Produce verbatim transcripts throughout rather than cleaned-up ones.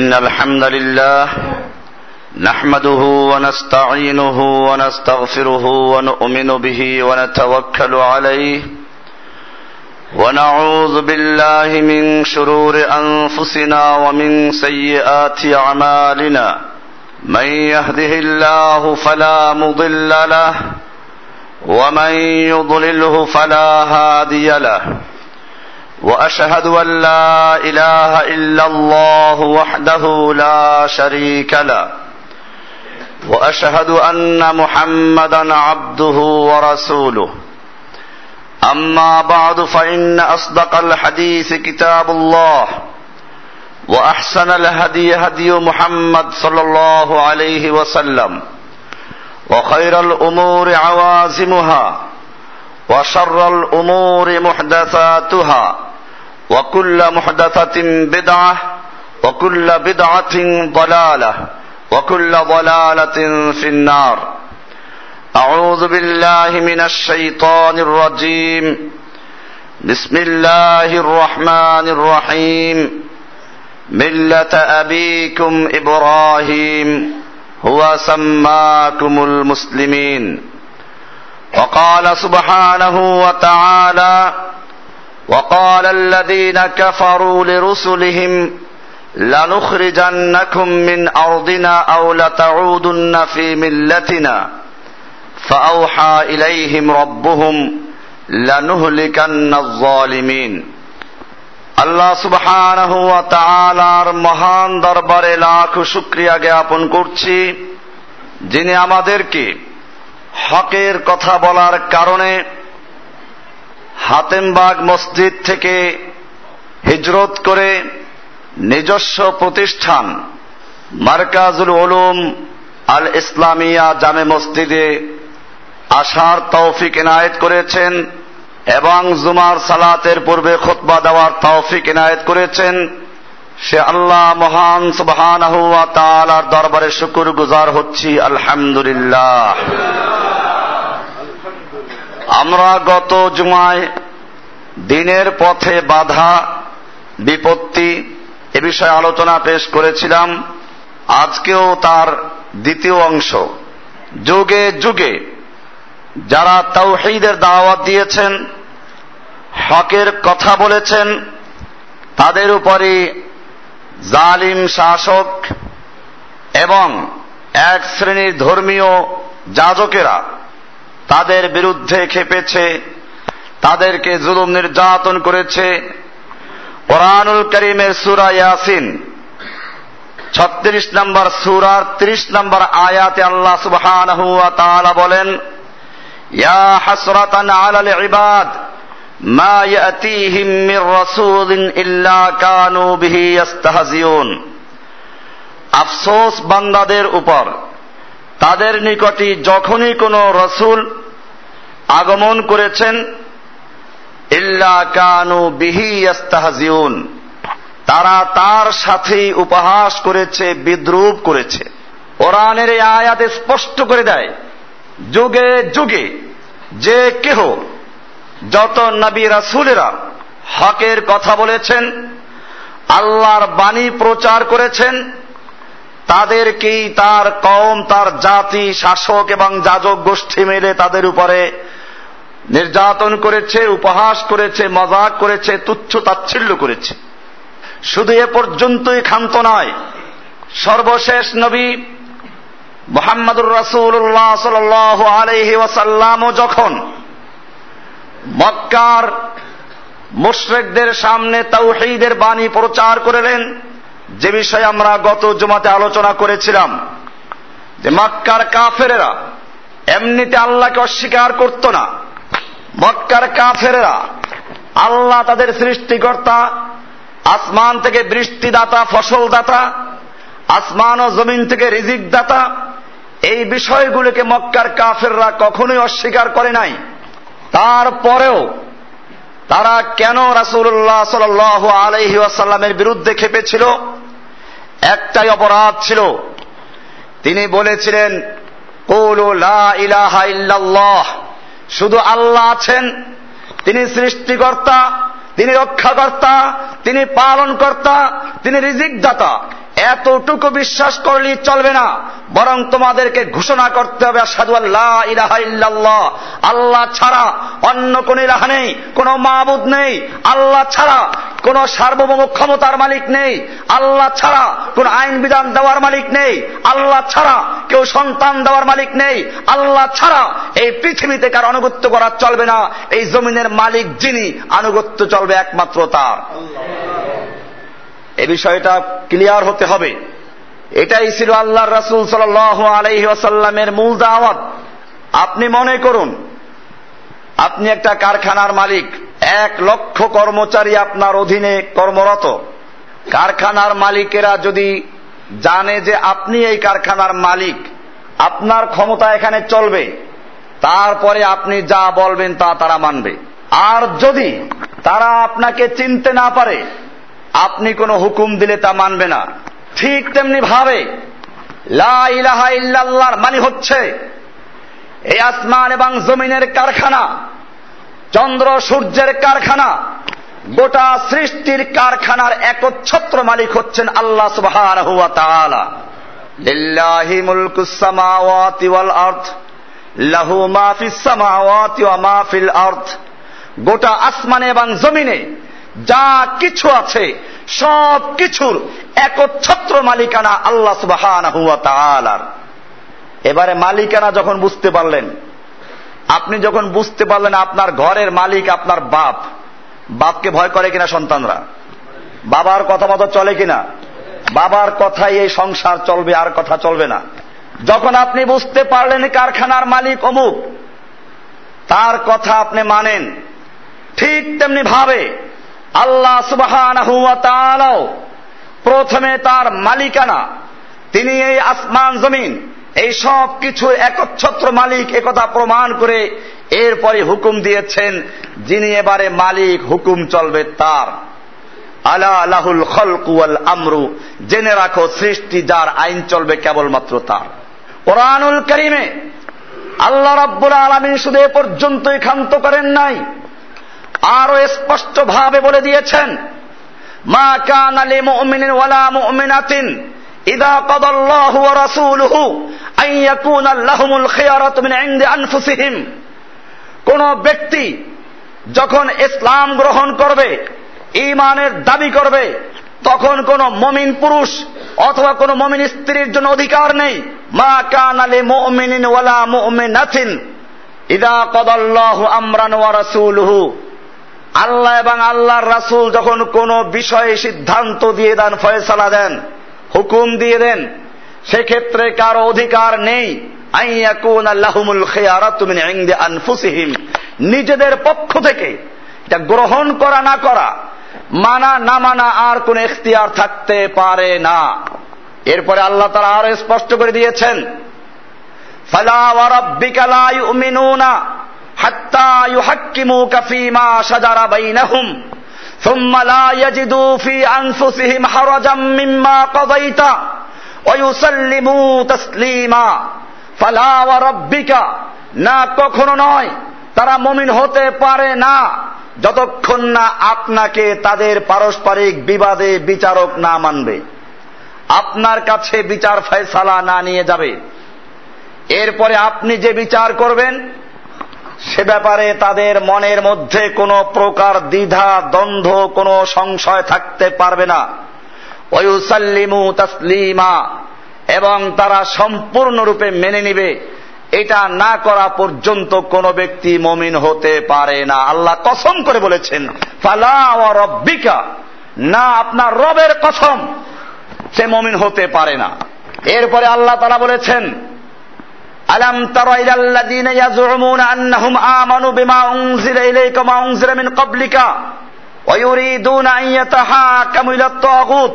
إن الحمد لله نحمده ونستعينه ونستغفره ونؤمن به ونتوكل عليه ونعوذ بالله من شرور أنفسنا ومن سيئات أعمالنا من يهده الله فلا مضل له ومن يضلله فلا هادي له وأشهد أن لا إله إلا الله وحده لا شريك له وأشهد أن محمدا عبده ورسوله أما بعد فإن أصدق الحديث كتاب الله وأحسن الهدي هدي محمد صلى الله عليه وسلم وخير الأمور عوازمها وشر الأمور محدثاتها وكل محدثة بدعة وكل بدعة ضلالة وكل ضلالة في النار أعوذ بالله من الشيطان الرجيم بسم الله الرحمن الرحيم ملة أبيكم إبراهيم هو سماكم المسلمين وقال سبحانه وتعالى وقال الذين كفروا لرسلهم لنخرجنكم من أرضنا أو لتعودن في ملتنا فأوحى إليهم ربهم لنهلكن الظالمين আল্লাহ সুবহানাহু ওয়া তাআলার মহান দরবারে লাখ শুকরিয়া জ্ঞাপন করছি, যিনি আমাদেরকে হকের কথা বলার কারণে হাতেমবাগ মসজিদ থেকে হিজরত করে নিজস্ব প্রতিষ্ঠান মারকাজুল উলুম আল ইসলামিয়া জামে মসজিদে আসার তৌফিক এনায়েত করেছেন এবং জুমার সালাতের পূর্বে খুতবা দেওয়ার তৌফিক এনায়েত করেছেন। সে আল্লাহ মহান সুবহানাহু ওয়া তাআলার দরবারে শুকর গুজার হচ্ছি, আলহামদুলিল্লাহ। আমরা গত জুমায় দিনের পথে বাধা বিপত্তি এ বিষয়ে আলোচনা পেশ করেছিলাম। আজকেও তার দ্বিতীয় অংশ। যুগে যুগে যারা তাওহীদের দাওয়াত দিয়েছেন, হকের কথা বলেছেন, তাদের উপরই জালিম শাসক এবং এক শ্রেণীর ধর্মীয় যাজকেরা তাদের বিরুদ্ধে খেপেছে, তাদেরকে জুলুম নির্যাতন করেছে। কোরআনুল কারীমের সূরা ইয়াসিন ছত্রিশ নম্বর সূরার ত্রিশ নম্বর আয়াতে আল্লাহ সুবহানাহু ওয়া তাআলা বলেন, يا حسرة على العباد ما يأتيهم من رسول إلا كانوا به يستهزئون। আফসোস বান্দাদের উপর, তাদের নিকটে যখনই কোনো রসুল আগমন করেছেন, ইল্লা কানু বিহি ইস্তাহজিউন, তারা তার সাথেই উপহাস করেছে, বিদ্রূপ করেছে। কোরআনের এই আয়াত স্পষ্ট করে দেয়, যুগে যুগে যে কেহ যত নবী রাসূলেরা হকের কথা বলেছেন, আল্লাহর বাণী প্রচার করেছেন, তাদেরকেই তার কওম, তার জাতি, শাসক এবং যাজক গোষ্ঠী মিলে তাদের উপরে নির্যাতন করেছে, উপহাস করেছে, মজাক করেছে, তুচ্ছ তাচ্ছিল্য করেছে। শুধু এ পর্যন্তই ক্ষান্ত নয়, সর্বশেষ নবী মুহাম্মদুর রাসূলুল্লাহ সাল্লাল্লাহু আলাইহি ওয়াসাল্লাম যখন মক্কার মুশরিকদের সামনে তাওহীদের বাণী প্রচার করলেন, যে বিষয়ে আমরা গত জুমাতে আলোচনা করেছিলাম, যে মক্কার কাফেরেরা এমনিতে আল্লাহকে অস্বীকার করত না। মক্কার কাফেরেরা আল্লাহ তাদের সৃষ্টিকর্তা, আসমান থেকে বৃষ্টিদাতা, ফসলদাতা, আসমান ও জমিন থেকে রিজিক দাতা, এই বিষয়গুলোকে মক্কার কাফেররা কখনোই অস্বীকার করে নাই। তারপরেও তারা কেন রাসূলুল্লাহ সাল্লাল্লাহু আলাইহি ওয়াসাল্লামের বিরুদ্ধে খেপেছিল? একটাই অপরাধ ছিল, তিনি বলেছিলেন কুলু লা ইলাহা ইল্লাল্লাহ, শুধু আল্লাহ আছেন, তিনি সৃষ্টিকর্তা, তিনি রক্ষাকর্তা, তিনি পালনকর্তা, তিনি রিজিক দাতা, এতটুকু বিশ্বাস করলেই চলবে না, বরং তোমাদেরকে ঘোষণা করতে হবে আশহাদু আল্লা ইলাহা ইল্লাল্লাহ, আল্লাহ ছাড়া অন্য কোন ইলাহ নেই, কোন মাবুদ নেই, আল্লাহ ছাড়া কোন সার্বভৌম ক্ষমতার মালিক নেই, আল্লাহ ছাড়া কোন আইন বিধান দেওয়ার মালিক নেই, আল্লাহ ছাড়া কেউ সন্তান দেওয়ার মালিক নেই, আল্লাহ ছাড়া এই পৃথিবীতে কার আনুগত্য করা চলবে না, এই জমিনের মালিক যিনি, আনুগত্য চলবে একমাত্র তার। এই বিষয়টা ক্লিয়ার হতে হবে। এটাই ছিল আল্লাহর রাসূল সাল্লাল্লাহু আলাইহি ওয়াসাল্লামের মূল দাওয়াত। আপনি মনে করুন আপনি একটা কারখানার মালিক, এক লক্ষ কর্মচারী আপনার অধীনে কর্মরত। কারখানার মালিকেরা যদি জানে যে আপনি এই কারখানার মালিক, আপনার ক্ষমতা এখানে চলবে, তারপরে আপনি যা বলবেন তা তারা মানবে। আর যদি তারা আপনাকে চিনতে না পারে, আপনি কোনো হুকুম দিলে তা মানবে না। ঠিক তেমনি ভাবে লা ইলাহা ইল্লাল্লাহর মানে হচ্ছে এই আসমান এবং জমিনের কারখানা, চন্দ্র সূর্যের কারখানা, গোটা সৃষ্টির কারখানার একচ্ছত্র মালিক হচ্ছেন আল্লাহ সুবহানাহু ওয়া তাআলা। লিল্লাহি মুলকুস সামাওয়াতি ওয়াল আরদ লাহু মা ফিস সামাওয়াতি ওয়া মা ফিল আরদ। গোটা আসমানে এবং জমিনে যা কিছু আছে সব কিছুর একচ্ছত্র মালিকানা আল্লাহ সুবহানাহু ওয়া তাআলার। এবারে মালিকানা যখন বুঝতে পারলেন, আপনি যখন বুঝতে পারলেন আপনার ঘরের মালিক আপনার বাপ, বাপকে ভয় করে কিনা সন্তানরা? বাবার কথা মতো চলে কিনা? বাবার কথাই এই সংসার চলবে, আর কথা চলবে না। যখন আপনি বুঝতে পারলেন কারখানার মালিক অমুক, তার কথা আপনি মানেন। ঠিক তেমনি ভাবে আল্লাহ সুবহানাহু ওয়া তাআলা প্রথমে তার মালিকানা, তিনি এই আসমান জমিন এই সব কিছুর একচ্ছত্র মালিক, একথা প্রমাণ করে এরপরে হুকুম দিয়েছেন, যিনি এবারে মালিক, হুকুম চলবে তার। আলা লাহুল খলকু ওয়াল আমরু, জেনে রাখো সৃষ্টি যার, আইন চলবে কেবলমাত্র তার। কোরআনুল কারীমে আল্লাহ রাব্বুল আলামিন শুধু এ পর্যন্তই ক্ষান্ত করেন নাই, আরো স্পষ্ট ভাবে বলে দিয়েছেন মা কানা লিল মুমিনিন ওয়ালা মুমিনাতিন ইযা কাদাল্লাহু ওয়া রাসূলুহু আন ইয়াকুনা লাহুমুল খিয়ারাতু মিন ইনদি আনফুসিহিম। কোন ব্যক্তি যখন ইসলাম গ্রহণ করবে, ঈমানের দাবি করবে, তখন কোন মুমিন পুরুষ অথবা কোন মুমিন স্ত্রীর জন্য অধিকার নেই। মা কানা লিল মুমিনিন ওয়ালা মুমিনাতিন ইযা কাদাল্লাহু আমরান ওয়া রাসূলুহু। আল্লাহ এবং আল্লাহর রাসূল যখন কোন বিষয়ে সিদ্ধান্ত দিয়ে দেন, ফয়সালা দেন, হুকুম দিয়ে দেন, সেক্ষেত্রে কারো অধিকার নেই আইয়াকুনা লাহুমুল খিয়ারাতু মিন ইনদি আনফুসিহিম, নিজেদের পক্ষ থেকে এটা গ্রহণ করা না করা, মানা না মানা আর কোন ইখতিয়ার থাকতে পারে না। এরপরে আল্লাহ তাআলা আরো স্পষ্ট করে দিয়েছেন ফালা ওয়া রাব্বিকা লা ইউমিনুনা হাত্তা ইউহাক্কিমুকা ফীমা শাজারা বাইনহুম সুম্মা লা ইয়াজিদু ফী আনফুসিহিম হারাজাম মিম্মা কাযাইতা ওয়া ইউসাল্লিমু তাসলিমা। ফালা ওয়া রাব্বিকা, না কখনো নয়, তারা মুমিন হতে পারে না যতক্ষণ না আপনাকে তাদের পারস্পরিক বিবাদে বিচারক না মানবে, আপনার কাছে বিচার ফয়সালা না নিয়ে যাবে। এরপরে আপনি যে বিচার করবেন সে ব্যাপারে তাদের মনের মধ্যে কোনো প্রকার দ্বিধা দ্বন্দ্ব, কোনো সংশয় থাকতে পারবে না। ওয়ায়ুসাল্লিমু তাসলিমা, এবং তারা সম্পূর্ণরূপে মেনে নেবে। এটা না করা পর্যন্ত কোনো ব্যক্তি মুমিন হতে পারে না। আল্লাহ কসম করে বলেছেন ফালা ওয়া রাব্বিকা, না আপনার রবের কসম, সে মুমিন হতে পারে না। এরপরে আল্লাহ তাআলা বলেছেন আলাম তারা ইলাল্লাযীনা ইয়াযুমুনা আন্নাহুম আমানু বিমা উনজিলা ইলাইকা ওয়া উনজিলা মিন ক্বাবলিকা ওয়া ইউরিদুনা আন ইয়াতাহাকামু ইলাত তাগুত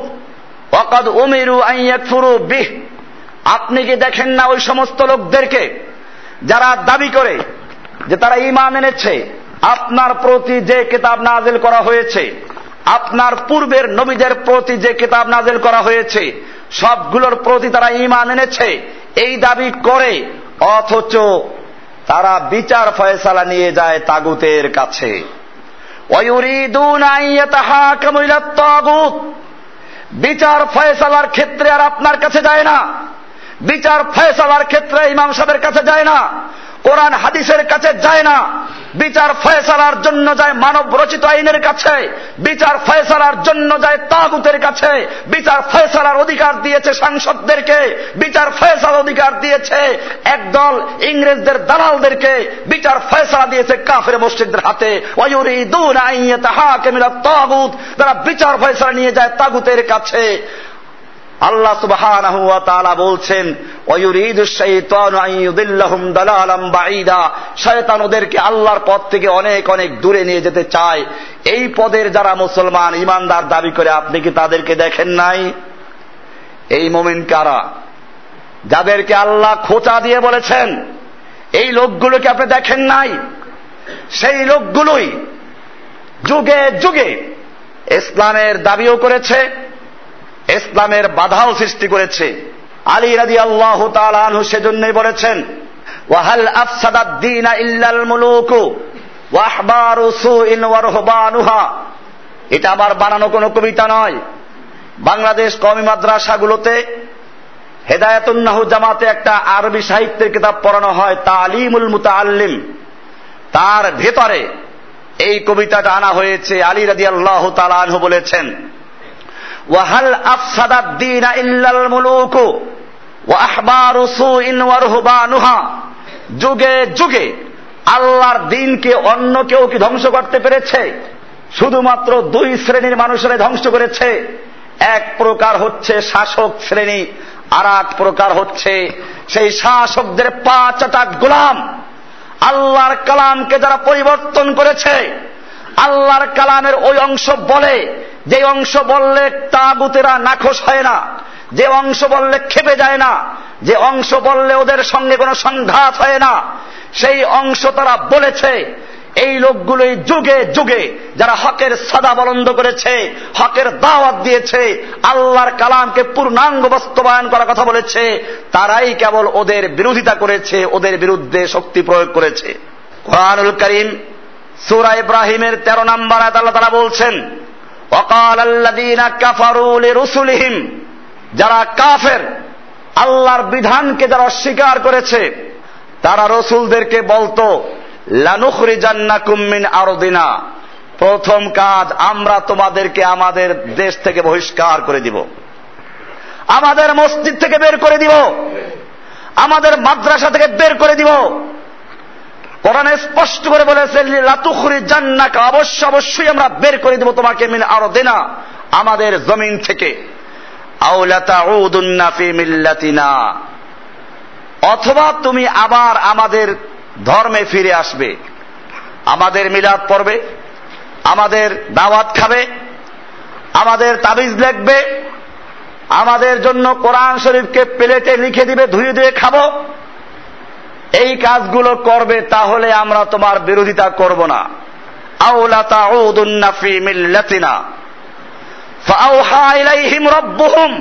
ওয়া ক্বাদ উমিরু আন ইয়াকফুরু বিহ। আপনি কি দেখেন না ওই সমস্ত লোকদেরকে যারা দাবি করে যে তারা ঈমান এনেছে আপনার প্রতি যে কিতাব নাযিল করা হয়েছে, আপনার পূর্বের নবীদের প্রতি যে কিতাব নাযিল করা হয়েছে সবগুলোর প্রতি তারা ঈমান এনেছে, এই দাবি করে, অথচ তারা বিচার ফয়সালা নিয়ে যায় তাগুতের কাছে। ওয়ায়ুরিদুনা আন ইয়াতাহাকামু ইলাত তাগুত, বিচার ফয়সালার ক্ষেত্রে আর আপনার কাছে যায় না, বিচার ফয়সালার ক্ষেত্রে ইমাম সাহেবের কাছে যায় না, কোরআন হাদিসের কাছে যায় না। বিচার ফয়সালার জন্য যায় মানব রচিত আইনের কাছে, বিচার ফয়সালার জন্য যায় তাগুতের কাছে। বিচার ফয়সালার অধিকার দিয়েছে সাংসদদেরকে, বিচার ফয়সালার অধিকার দিয়েছে একদল ইংরেজদের দালালদেরকে, বিচার ফয়সালা দিয়েছে কাফের মুশরিকদের হাতে। ওয়ায়ুরিদুনা আন ইয়াতাহাকামু তাগুত, তারা বিচার ফয়সালা নিয়ে যায় তাগুতের কাছে। আল্লাহ সুবহানাহু ওয়া তাআলা বলছেন, ওয়ায়ুরিদু শাইতানু আন ইউদিল্লাহুম দালালাম বাঈদা, শয়তান ওদেরকে আল্লাহর পথ থেকে অনেক অনেক দূরে নিয়ে যেতে চায়। এই পদের যারা মুসলমান ইমানদার দাবি করে, আপনি কি তাদেরকে দেখেন নাই? এই মুমিন কারা, যাদেরকে আল্লাহ খোঁচা দিয়ে বলেছেন, এই লোকগুলোকে আপনি দেখেন নাই? সেই লোকগুলোই যুগে যুগে ইসলামের দাবিও করেছে, ইসলামের বাধাও সৃষ্টি করেছে। আলী রাদিয়াল্লাহু তাআলা আনহু সেজন্যই বলেছেন, ওয়াহাল আফসাদাদ দীনা ইল্লাল মুলুকু ওয়া আহবারু সুইন ওয়া রুহবানুহা। এটা আমার বানানো কোনো কবিতা নয়। বাংলাদেশ কওমি মাদ্রাসাগুলোতে হেদায়াতুন নাহু জামাতে একটা আরবি সাহিত্যের কিতাব পড়ানো হয়, তালিমুল মুতাআল্লিম। তার ভেতরে এই কবিতাটা আনা হয়েছে। আলী রাদিয়াল্লাহু তাআলা আনহু বলেছেন, ওয়াহাল আফসাদাদ দীনা ইল্লাল মুলুকু ওয়া আহবারু সুইন ওয়া রুহবানুহা। যুগে যুগে আল্লাহর দ্বীনকে অন্য কেউ কি ধ্বংস করতে পেরেছে? শুধুমাত্র দুই শ্রেণীর মানুষেরা ধ্বংস করেছে। এক প্রকার হচ্ছে শাসক শ্রেণী, আর এক প্রকার হচ্ছে সেই শাসকদের পাঁচটা গোলাম। আল্লাহর কালামকে যারা পরিবর্তন করেছে, আল্লাহর কালামের ওই অংশ বলে যে অংশ বললে তাগুতেরা নাখোশ হয় না, যে অংশ বললে খেপে যায় না, যে অংশ বললে ওদের সঙ্গে কোনো সংঘাত হয় না, সেই অংশ তারা বলেছে। এই লোকগুলোই যুগে যুগে যারা হকের সাদা বলন্দ করেছে, হকের দাওয়াত দিয়েছে, আল্লাহর কালামকে পূর্ণাঙ্গ বাস্তবায়ন করার কথা বলেছে, তারাই কেবল ওদের বিরোধিতা করেছে, ওদের বিরুদ্ধে শক্তি প্রয়োগ করেছে। কোরআনুল কারীম সূরা ইব্রাহিমের তেরো নম্বর আয়াতে আল্লাহ তাআলা বলছেন, وقال الذين كفروا لرسلهم, যারা কাফের আল্লাহর বিধানকে যারা অস্বীকার করেছে, তারা রসুলদেরকে বলতো, লানুখরিজান্নাকুম মিন আরদিনা, প্রথম কাজ আমরা তোমাদেরকে আমাদের দেশ থেকে বহিষ্কার করে দিব, আমাদের মসজিদ থেকে বের করে দিব, আমাদের মাদ্রাসা থেকে বের করে দিব। কোরআনে স্পষ্ট করে বলেছে, লাতুখরিজান্নাকা, অবশ্য অবশ্যই আমরা বের করে দেব তোমাকে, মিন আরদিনা, আমাদের জমিন থেকে, আও লাতাউদুন্না ফি মিল্লাতিনা, অথবা তুমি আবার আমাদের ধর্মে ফিরে আসবে, আমাদের মিলাদ পড়বে, আমাদের দাওয়াত খাবে, আমাদের তাবিজ লিখবে, আমাদের জন্য কোরআন শরীফকে প্লেটে লিখে দিবে, ধুয়ে ধুয়ে খাবো, এই কাজগুলো করবে, তাহলে আমরা তোমার বিরোধিতা করব না। আওলা তাউদুন্না ফি মিল্লাতিনা ফাওহা ইলাইহিম রাব্বুহুম,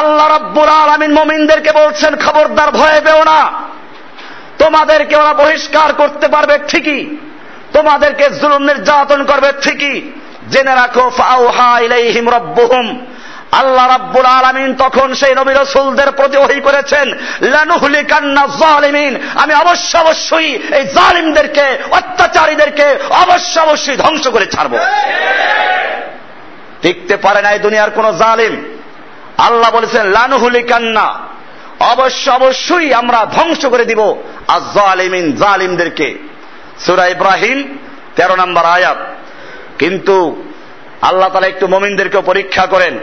আল্লাহ রাব্বুল আলামিন মুমিনদেরকে বলছেন, খবরদার, ভয় পেও না, তোমাদেরকে ওরা বহিষ্কার করতে পারবে ঠিকই, তোমাদেরকে জুলুম নির্যাতন করবে ঠিকই, জেনে রাখো, ফাওহা ইলাইহিম রাব্বুহুম, আল্লাহ রাব্বুল আলামিন তখন সেই নবী রাসূলদের প্রতি ওহী করেছেন, লানুহলিকান্না যালিমিন, আমি অবশ্য অবশ্যই এই জালিমদেরকে, অত্যাচারীদেরকে অবশ্য অবশ্যই ধ্বংস করে ছাড়ব। টিকতে পারে না এই দুনিয়ার কোন জালিম। আল্লাহ বলেছেন, লানুহলিকান্না, অবশ্য অবশ্যই আমরা ধ্বংস করে দিব আজ জালিমিন, জালিমদেরকে। সূরা ইব্রাহিম তেরো নম্বর আয়াত। কিন্তু আল্লাহ তাআলা একটু মুমিনদেরকে পরীক্ষা করেন।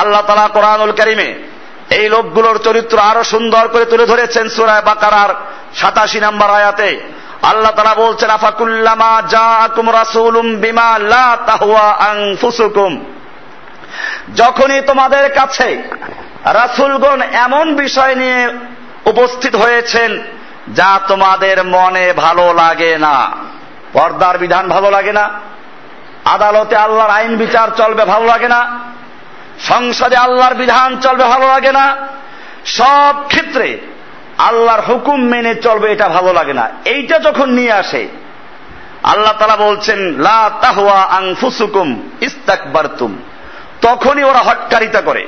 আল্লাহ তাআলা কোরআনুল কারীমে এই লোকগুলোর চরিত্র আরো সুন্দর করে তুলে ধরেছেন। সূরা বাকারার সাতাশি নম্বর আয়াতে আল্লাহ তাআলা বলছেন, আফাকুল্লামা জাআকুম রাসূলুম বিমা লা তাহওয়া আনফুসুকুম, যখনই তোমাদের কাছে রাসূলগণ এমন বিষয় নিয়ে উপস্থিত হয়েছেন যা তোমাদের মনে ভালো লাগে না, পর্দার বিধান ভালো লাগে না, আদালতে আল্লাহর আইন বিচার চলবে ভালো লাগে না, সংসদে আল্লাহর বিধান চলবে ভালো লাগে না, সব ক্ষেত্রে আল্লাহর হুকুম মেনে চলবে এটা ভালো লাগে না, এইটা যখন নিয়ে আসে, আল্লাহ তাআলা বলছেন, লা তাহওয়া আনফুসুকুম ইস্তাকবারতুম, তখনই ওরা হটকারিতা করে।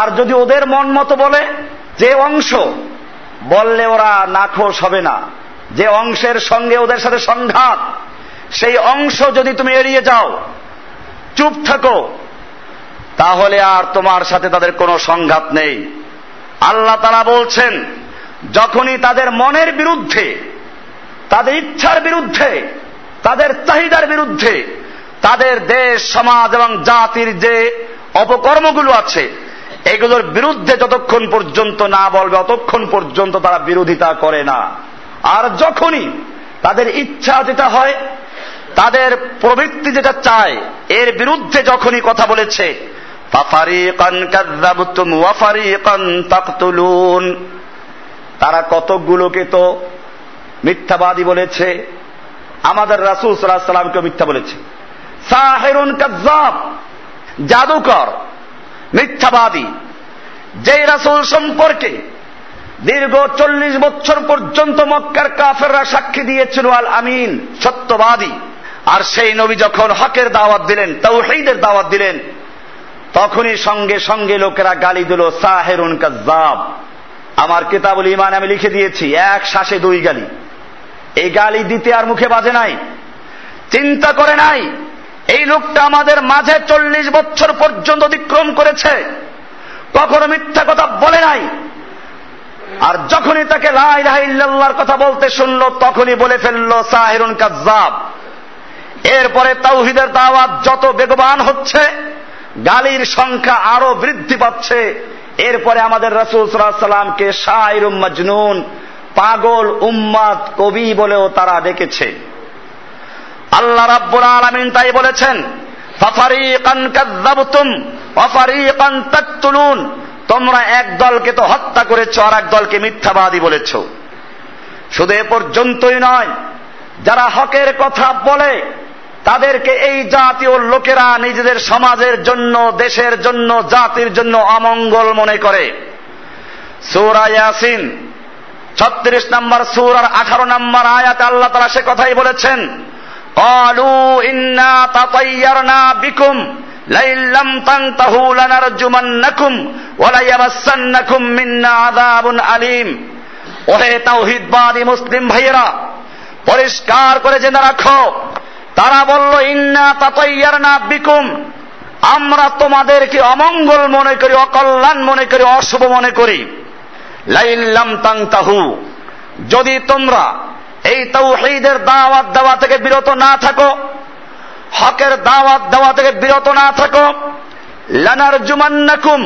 আর যদি ওদের মন মতো বলে, যে অংশ বললে ওরা নাখোশ হবে না, যে অংশের সঙ্গে ওদের সাথে সংঘাত, সেই অংশ যদি তুমি এড়িয়ে যাও, চুপ থাকো, তাহলে আর তোমার সাথে তাদের কোনো সংঘাত নেই। আল্লাহ তাআলা বলছেন, যখনই তাদের মনের বিরুদ্ধে, তাদের ইচ্ছার বিরুদ্ধে, তাদের চাহিদার বিরুদ্ধে, তাদের দেশ, সমাজ এবং জাতির যে অপকর্মগুলো আছে, এগুলোর বিরুদ্ধে যতক্ষণ পর্যন্ত না বলবে, ততক্ষণ পর্যন্ত তারা বিরোধিতা করে না। আর যখনই তাদের ইচ্ছা যেটা হয়, তাদের প্রবৃত্তি যেটা চায়, এর বিরুদ্ধে যখনই কথা বলেছে, ফাফারিকান কাযযাবতুম ওয়া ফারিকান তাকতুলুন, তারা কতকগুলোকে তো মিথ্যাবাদী বলেছে, আমাদের রাসূল সাল্লাল্লাহু আলাইহি ওয়াসাল্লামকে মিথ্যা বলেছে। সাহিরুন কাযযাব, জাদুকর, মিথ্যাবাদী। যেই রাসূল সম্পর্কে দীর্ঘ চল্লিশ বছর পর্যন্ত মক্কার কাফেররা সাক্ষী দিয়েছিল আল আমিন, সত্যবাদী, আর সেই নবী যখন হকের দাওয়াত দিলেন, তাওহীদের দাওয়াত দিলেন, তখনই সঙ্গে সঙ্গে লোকেরা গালি দিল, সাহেরুন কাযযাব। আমার কিতাবুল ঈমান আমি লিখে দিয়েছি, এক শ্বাসে দুই গালি। এই গালি দিতে আর মুখে বাজে নাই, চিন্তা করে নাই এই লোকটা আমাদের মাঝে চল্লিশ বছর পর্যন্ত অতিক্রম করেছে, কখনো মিথ্যা কথা বলে নাই। আর যখনই তাকে লা ইলাহা ইল্লাল্লাহর কথা বলতে শুনল, তখনই বলে ফেলল সাহিরুন কাযযাব। এরপরে তাওহীদের দাওয়াত যত বেগবান হচ্ছে, গালির সংখ্যা আরো বৃদ্ধি পাচ্ছে। এরপরে আমাদের রাসূল সাল্লাল্লাহু আলাইহি সাল্লামকে শায়রুম মাজনুন, পাগল, উম্মাদ, কবি বলেও তারা ডেকেছে। আল্লাহ রাব্বুল আলামিন তাই বলেছেন, ফাফারিকান কাযযাবতুম ওয়া ফারিকান তাকতুলুন, তোমরা এক দলকে তো হত্যা করেছ, আর এক দলকে মিথ্যাবাদী বলেছ। শুধু এ পর্যন্তই নয়, যারা হকের কথা বলে তাদেরকে এই জাতীয় লোকেরা নিজেদের সমাজের জন্য, দেশের জন্য, জাতির জন্য অমঙ্গল মনে করে। সূরা ইয়াসিন ছত্রিশ নম্বর সূরার আঠারো নম্বর আয়াত আল্লাহ তাআলা সে কথাই বলেছেন, ক্বালু ইন্না তাতায়্যারনা বিকুম লাইল্লাম তানতাহু লানারজুমান্নাকুম ওয়া লাইয়ামাসসান্নাকুম মিন্না আযাবুন আলীম। ওহে তাওহীদবাদী মুসলিম ভাইয়েরা, পরিষ্কার করে জেনে রাখো, তারা বলল ইন্না তাতায়্যারনা বিকুম, আমরা তোমাদেরকে অমঙ্গল মনে করি, অকল্যাণ মনে করি, অশুভ মনে করি। লাইল্লাম তানতাহু, যদি তোমরা এই তাওহীদের দাওয়াত দেওয়া থেকে বিরত না থাকো, হকের দাওয়াত দেওয়া থেকে বিরত না থাকো, লানারজুমান্নাকুম,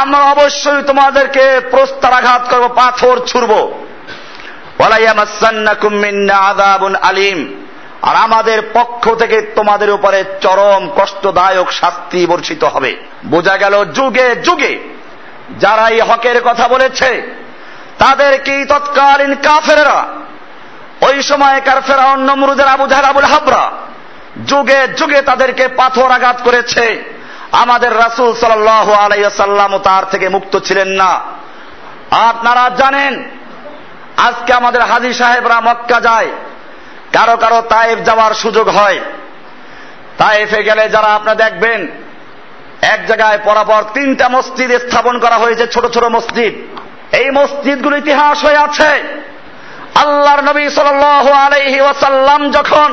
আমরা অবশ্যই তোমাদেরকে প্রস্তরাঘাত করব, পাথর ছুড়ব। ওয়ালা ইয়ামাসসান্নাকুম মিন্না আযাবুন আলীম, আর আমাদের পক্ষ থেকে তোমাদের উপরে চরম কষ্টদায়ক শাস্তি বর্ষিত হবে। বোঝা গেল, যুগে যুগে যারা এই হকের কথা বলেছে, তাদেরকেই তৎকালীন কাফেররা, ওই সময়কার ফেরাউন, নমরুদের, আবু জাহল, আবুল হাবরা, যুগে যুগে তাদেরকে পাথর আঘাত করেছে। আমাদের রাসূল সাল্লাল্লাহু আলাইহি ওয়াসাল্লাম তার থেকে মুক্ত ছিলেন না। আপনারা জানেন, আজকে আমাদের হাজী সাহেবরা মক্কা যায়, কারো কারো তায়েফ যাওয়ার সুযোগ হয়। তায়েফে গেলে যারা আপনারা দেখবেন, এক জায়গায় পরপর তিনটা মসজিদ স্থাপন করা হয়েছে, ছোট ছোট মসজিদ। এই মসজিদগুলো ইতিহাস হয়ে আছে। আল্লাহর নবী সাল্লাল্লাহু আলাইহি ওয়াসাল্লাম যখন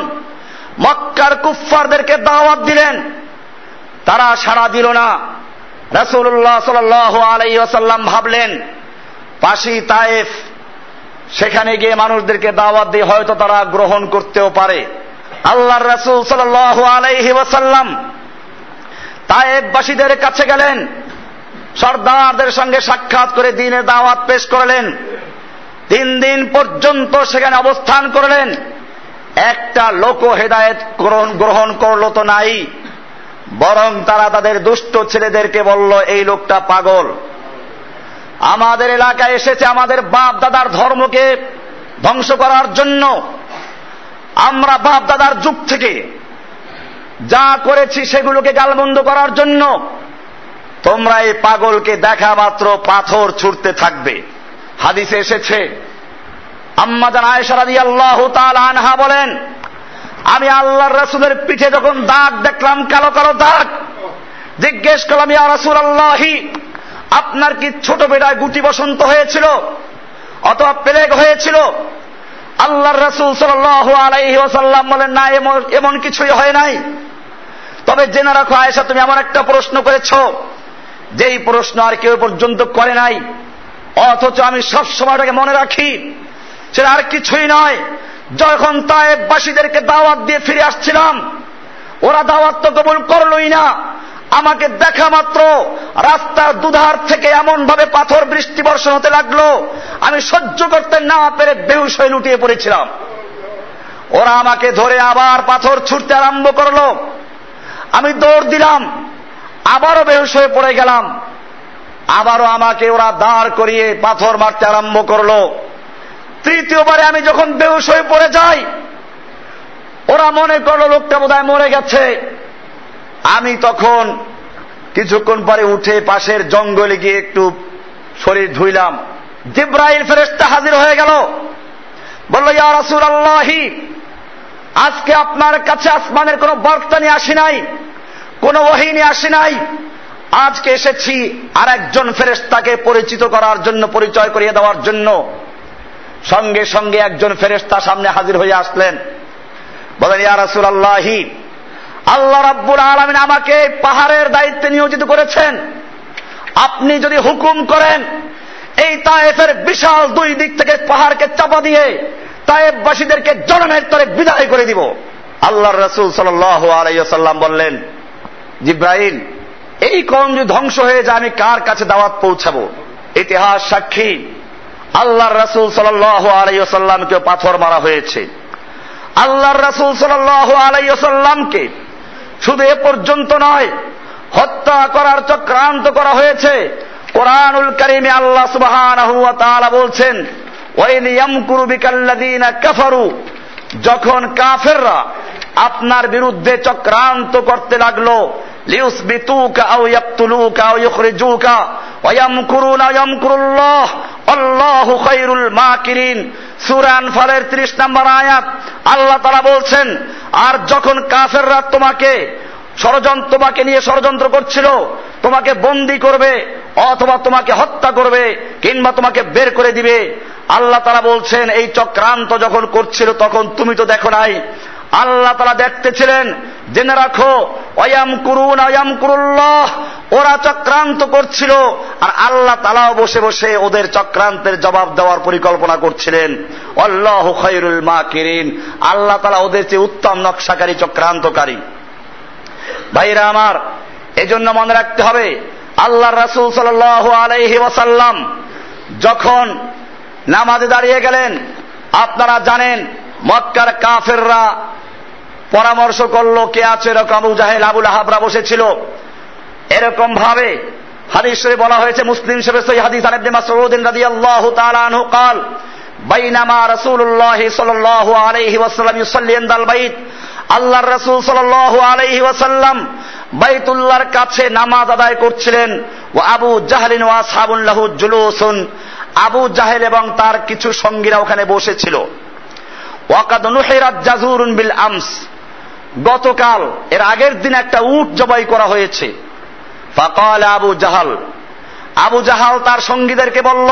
মক্কার কুফফারদেরকে দাওয়াত দিলেন, তারা সাড়া দিল না। রাসূলুল্লাহ সাল্লাল্লাহু আলাইহি ওয়াসাল্লাম ভাবলেন, পাশি তায়েফ, সেখানে গিয়ে মানুষদেরকে দাওয়াত দিয়ে হয়তো তারা গ্রহণ করতেও পারে। আল্লাহর রাসূল সাল্লাল্লাহু আলাইহি ওয়াসাল্লাম তায়েফবাসীদের কাছে গেলেন, সর্দারদের সঙ্গে সাক্ষাৎ করে দ্বীনের দাওয়াত পেশ করলেন। তিন দিন পর্যন্ত সেখানে অবস্থান করলেন। একটা লোক হেদায়েত গ্রহণ করলো তো নাই, বরং তারা তাদের দুষ্ট ছেলেদেরকে বলল, এই লোকটা পাগল, আমাদের এলাকায় এসেছে আমাদের বাপ দাদার ধর্মকে ধ্বংস করার জন্য। আমরা বাপ দাদার যুগ থেকে যা করেছি সেগুলোকে গালমন্দ করার জন্য। তোমরা এই পাগলকে দেখা মাত্র পাথর ছুঁড়তে থাকবে। হাদিসে এসেছে, আম্মা জান আয়েশা রাদিয়াল্লাহু তাআলা আনহা বলেন, আমি আল্লাহর রাসূলের পিঠে যখন দাগ দেখলাম, কালো কালো দাগ, জিজ্ঞেস করলাম, ইয়া রাসূলুল্লাহ, আপনার কি ছোটবেলায় গুটি বসন্ত হয়েছিল অথবা প্লেগ হয়েছিল? আল্লাহর রাসূল সাল্লাল্লাহু আলাইহি ওয়াসাল্লাম বলেন, না, এমন কিছুই হয় নাই। তবে জেনে রাখো আয়েশা, তুমি আমার একটা প্রশ্ন করেছ, যেই প্রশ্ন আর কেউ পর্যন্ত করে নাই, অথচ আমি সব সময়টাকে মনে রাখি। সেটা আর কিছুই নয়, যখন তায়েববাসীদেরকে দাওয়াত দিয়ে ফিরে আসছিলাম, ওরা দাওয়াত তো কবুল করলই না। আমাকে দেখা মাত্র রাস্তার দুধার থেকে এমন ভাবে পাথর বৃষ্টি বর্ষণ হতে লাগলো, আমি সহ্য করতে না পেরে বেহুশ হয়ে লুটিয়ে পড়েছিলাম। ওরা আমাকে ধরে আবার পাথর ছুটতে আরম্ভ করলো, আমি দৌড় দিলাম, আবারও বেহুশ হয়ে পড়ে গেলাম। আবারও আমাকে ওরা দাঁড় করিয়ে পাথর মারতে আরম্ভ করলো। তৃতীয়বারে আমি যখন বেহুশ হয়ে পড়ে যাই, ওরা মনে করলো লোকটা বোধহয় মরে গেছে। আমি তখন কিছুক্ষণ পরে উঠে পাশের জঙ্গলে গিয়ে একটু শরীর ধুইলাম। জিবরাইল ফেরেশতা হাজির হয়ে গেল, বলল, ইয়া রাসূলুল্লাহ, আজকে আপনার কাছে আসমানের কোনো বার্তা নিয়ে আসি নাই, কোনো ওহী নিয়ে আসি নাই। আজকে এসেছি আর একজন ফেরেশতাকে পরিচিত করার জন্য, পরিচয় করিয়ে দেওয়ার জন্য। সঙ্গে সঙ্গে একজন ফেরেশতা সামনে হাজির হয়ে আসলেন, বলেন, ইয়া রাসূলুল্লাহ, আল্লাহ রাব্বুল আলামিন আমাকে পাহাড়ের দায়িত্বে নিয়োজিত করেছেন। আপনি যদি হুকুম করেন, এই তায়েফের বিশাল দুই দিক থেকে পাহাড়কে চাপা দিয়ে তায়েফবাসীদেরকে জনমের তরে বিদায় করে দিব। আল্লাহর রাসূল সাল্লাল্লাহু আলাইহি ওয়াসাল্লাম বললেন, জিবরাইল, এই কওম যদি ধ্বংস হয়ে যায়, আমি কার কাছে দাওয়াত পৌঁছাবো? ইতিহাস সাক্ষী, আল্লাহর রাসূল সাল্লাল্লাহু আলাইহি ওয়াসাল্লামকে পাথর মারা হয়েছে। আল্লাহর রাসূল সাল্লাল্লাহু আলাইহি ওয়াসাল্লামকে শুধু এ পর্যন্ত নয়, হত্যা করার চক্রান্ত করা হয়েছে। কুরআনুল কারীমে আল্লাহ সুবহানাহু ওয়া তাআলা বলছেন, ওয়াইল ইয়ামকুরু বিকাল্লাযীনা কাফারু, যখন কাফেররা আপনার বিরুদ্ধে চক্রান্ত করতে লাগলো, লিউসবিতুকা আও ইয়াকতুলুকা আও ইখরিজুকা ওয়া ইয়ামকুরুনা ইয়ামকুরুল্লাহ আল্লাহু খায়রুল মাকিরিন। সূরা আনফালের ত্রিশ নম্বর আয়াত। আল্লাহ তাআলা বলছেন, আর যখন কাফেররা তোমাকে ষড়যন্ত্র তোমাকে নিয়ে ষড়যন্ত্র করছিল, তোমাকে বন্দী করবে অথবা তোমাকে হত্যা করবে কিংবা তোমাকে বের করে দিবে, আল্লাহ তাআলা বলছেন, এই চক্রান্ত যখন করছিল তখন তুমি তো দেখো নাই, আল্লাহ তাআলা দেখতেছিলেন। জেনে রাখো, ওয়ায়ামকুরুনা ওয়ায়ামকুরুল্লাহ, ওরা চক্রান্ত করছিল আর আল্লাহ তাআলাও বসে বসে ওদের চক্রান্তের জবাব দেওয়ার পরিকল্পনা করছিলেন। আল্লাহু খায়রুল মাকিরিন, আল্লাহ তাআলা ওদের চেয়ে উত্তম নকশাকারী, চক্রান্তকারী। ভাইরা আমার, এজন্য মনে রাখতে হবে, আল্লাহর রাসূল সাল্লাল্লাহু আলাইহি ওয়াসাল্লাম যখন নামাজে দাঁড়িয়ে গেলেন, আপনারা জানেন মক্কার কাফেররা পরামর্শ করলো, কে আছে এরকম? আবু জাহেল, আবু লাহাবরা বসেছিল এরকম ভাবে। হাদিস শরীফে বলা হয়েছে, মুসলিম শরীফে সহিহ হাদিস, আন ইবনে মাসউদ রাদিয়াল্লাহু তাআলা আনহু قال বাইনামা রাসূলুল্লাহ সাল্লাল্লাহু আলাইহি ওয়াসাল্লাম ইউসাল্লি ইনদাল বাইত, আল্লাহর রাসূল সাল্লাল্লাহু আলাইহি ওয়াসাল্লাম বাইতুল্লাহর কাছে নামাজ আদায় করছিলেন। ওয়া আবু জাহলিন ওয়া আসহাবুন লাহু জুলুসুন, আবু জাহেল এবং তার কিছু সঙ্গীরা ওখানে বসেছিল। ওয়াকাদ নুহিরাত জাযুরুন বিল আমস, গতকাল এর আগের দিন একটা উট জবাই করা হয়েছে। ফাকাল আবু জাহাল, আবু জাহাল তার সঙ্গীদেরকে বলল,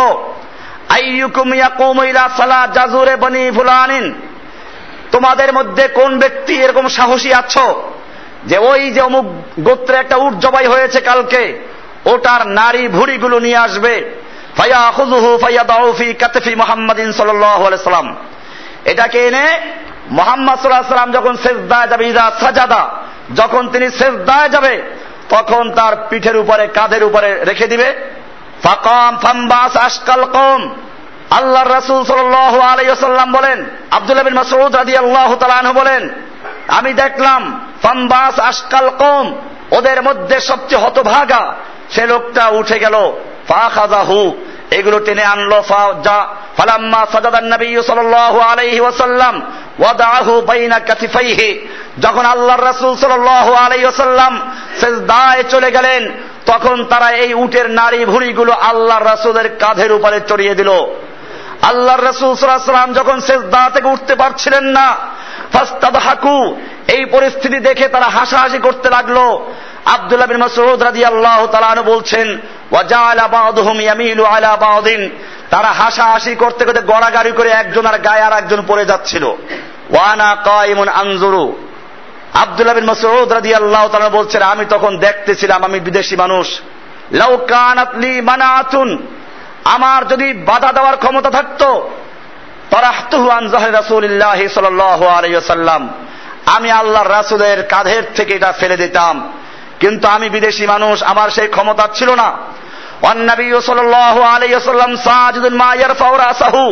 আইয়ুকুম ইয়াকুমু ইলা সালাত জাযুরে বনি ফুলানিন, তোমাদের মধ্যে কোন ব্যক্তি এরকম সাহসী আছো যে ওই যে অমুক গোত্রে একটা উট জবাই হয়েছে কালকে, ওটার নারী ভুড়িগুলো নিয়ে আসবে, ফায়াখুযুহু ফায়াদাউ ফি কাতফি মুহাম্মাদিন সাল্লাল্লাহু আলাইহি ওয়াসাল্লাম, এটাকে এনে মুহাম্মদ সাল্লাল্লাহু আলাইহি ওয়াসাল্লাম যখন সিজদায় যাবে, ইজা সাজাদা, যখন তিনি সিজদায় যাবে তখন তার পিঠের উপরে, কাঁধের উপরে রেখে দিবে। ফাকাম ফামবাস আশকাল কওম, আল্লাহর রাসূল সাল্লাল্লাহু আলাইহি ওয়াসাল্লাম বলেন, আব্দুল্লাহ বিন মাসউদ রাদিয়াল্লাহু তাআলা আনহু বলেন, আমি দেখলাম ফামবাস আশকাল কওম, ওদের মধ্যে সবচেয়ে হতভাগা সে লোকটা উঠে গেল। ফাখাযাহু, এগুলো টেনে আনলো। ফালাম্মা সাজাদান নবী সাল্লাল্লাহু আলাইহি ওয়াসাল্লাম ওয়াদাহু বাইনা কাতিফাইহি, যখন আল্লাহর রাসূল সাল্লাল্লাহু আলাইহি ওয়াসাল্লাম সিজদায় চলে গেলেন, তখন তারা এই উটের নারী ভুঁড়িগুলো আল্লাহর রাসূলের কাঁধের উপরে চড়িয়ে দিল। আল্লাহর রাসূল সাল্লাল্লাহু আলাইহি ওয়াসাল্লাম যখন সিজদা থেকে উঠতে পারছিলেন না, ফাস্তাদহাকু, এই পরিস্থিতি দেখে তারা হাসাহাসি করতে লাগলো। আব্দুল্লাহ বিন মাসউদ রাদিয়াল্লাহু তাআলা আনহু বলছেন, ওয়া জাআলা বা'দুহুম ইয়ামিলু আলা বা'দিন, তারা হাসাহাসি করতে করতে গড়াগড়ি করে একজনের গায়ে আর একজন পড়ে যাচ্ছিল। ওয়া আনা কায়িমুন আনজুরু, আব্দুল্লাহ বিন মাসউদ রাদিয়াল্লাহু তাআলা বলছেন, আমি তখন দেখতেছিলাম, আমি বিদেশি মানুষ। লাউ কানাত লি মানাতুন, আমার যদি বাধা দেওয়ার ক্ষমতা থাকতো, তারাহতুহু আন যাহরি রাসূলিল্লাহ সাল্লাল্লাহু আলাইহি ওয়াসাল্লাম, আমি আল্লাহর রাসূলের কাঁধের থেকে এটা ফেলে দিতাম, কিন্তু আমি বিদেশি মানুষ, আমার সেই ক্ষমতা ছিল না। ওয়ান নবী সাল্লাল্লাহু আলাইহি ওয়াসাল্লাম সাজিদুন মা ইয়ারফাউ রাসাহু,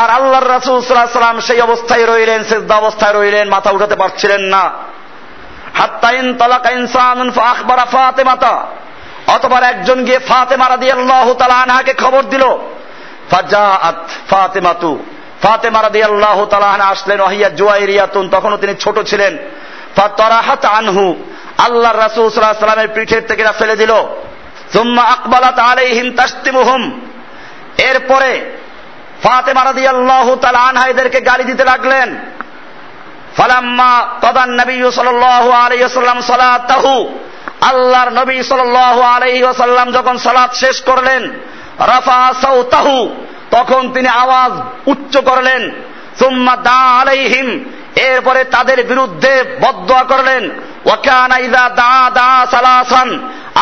আর আল্লাহর রাসূল সাল্লাল্লাহু আলাইহি ওয়াসাল্লাম সেই অবস্থায় রইলেন, সিজদা অবস্থায় রইলেন, মাথা উঠাতে পারছিলেন না। হাত্তা ইন তালাকা ইনসানুন ফাআখবারা ফাতিমাতা, অথবা একজন গিয়ে ফাতেমা রাদিয়াল্লাহু তাআলা আনহাকে খবর দিল। ফাজাআত ফাতিমাতু, ফাতেমা রাদিয়াল্লাহু তাআলা আনহা আসলেন। ওয়াহিয়া জুয়াইরিয়াতুন, তখনও তিনি ছোট ছিলেন। ফাতারাহাত আনহু, আল্লাহর রাসূল সাল্লাল্লাহু আলাইহি ওয়াসাল্লামের পিঠের থেকে এটা ফেলে দিল। সুম্মা আকবালাত আলাইহিম তাশতিমুহুম, এরপরে ফাতেমা রাদিয়াল্লাহু তাআলা আনহা এদেরকে গালি দিতে লাগলেন। ফালাম্মা কাদা নবী সাল্লাল্লাহু আলাইহি ওয়াসাল্লাম সালাতাহু, আল্লাহর নবী সাল্লাল্লাহু আলাইহি ওয়াসাল্লাম যখন সালাত শেষ করলেন, রাফা সাওতাহু, তখন তিনি আওয়াজ উচ্চ করলেন। সুম্মা দা আলাইহিম, এরপরে তাদের বিরুদ্ধে বদদোয়া করলেন। ওয়া কানা ইযা দা দা সালাসান,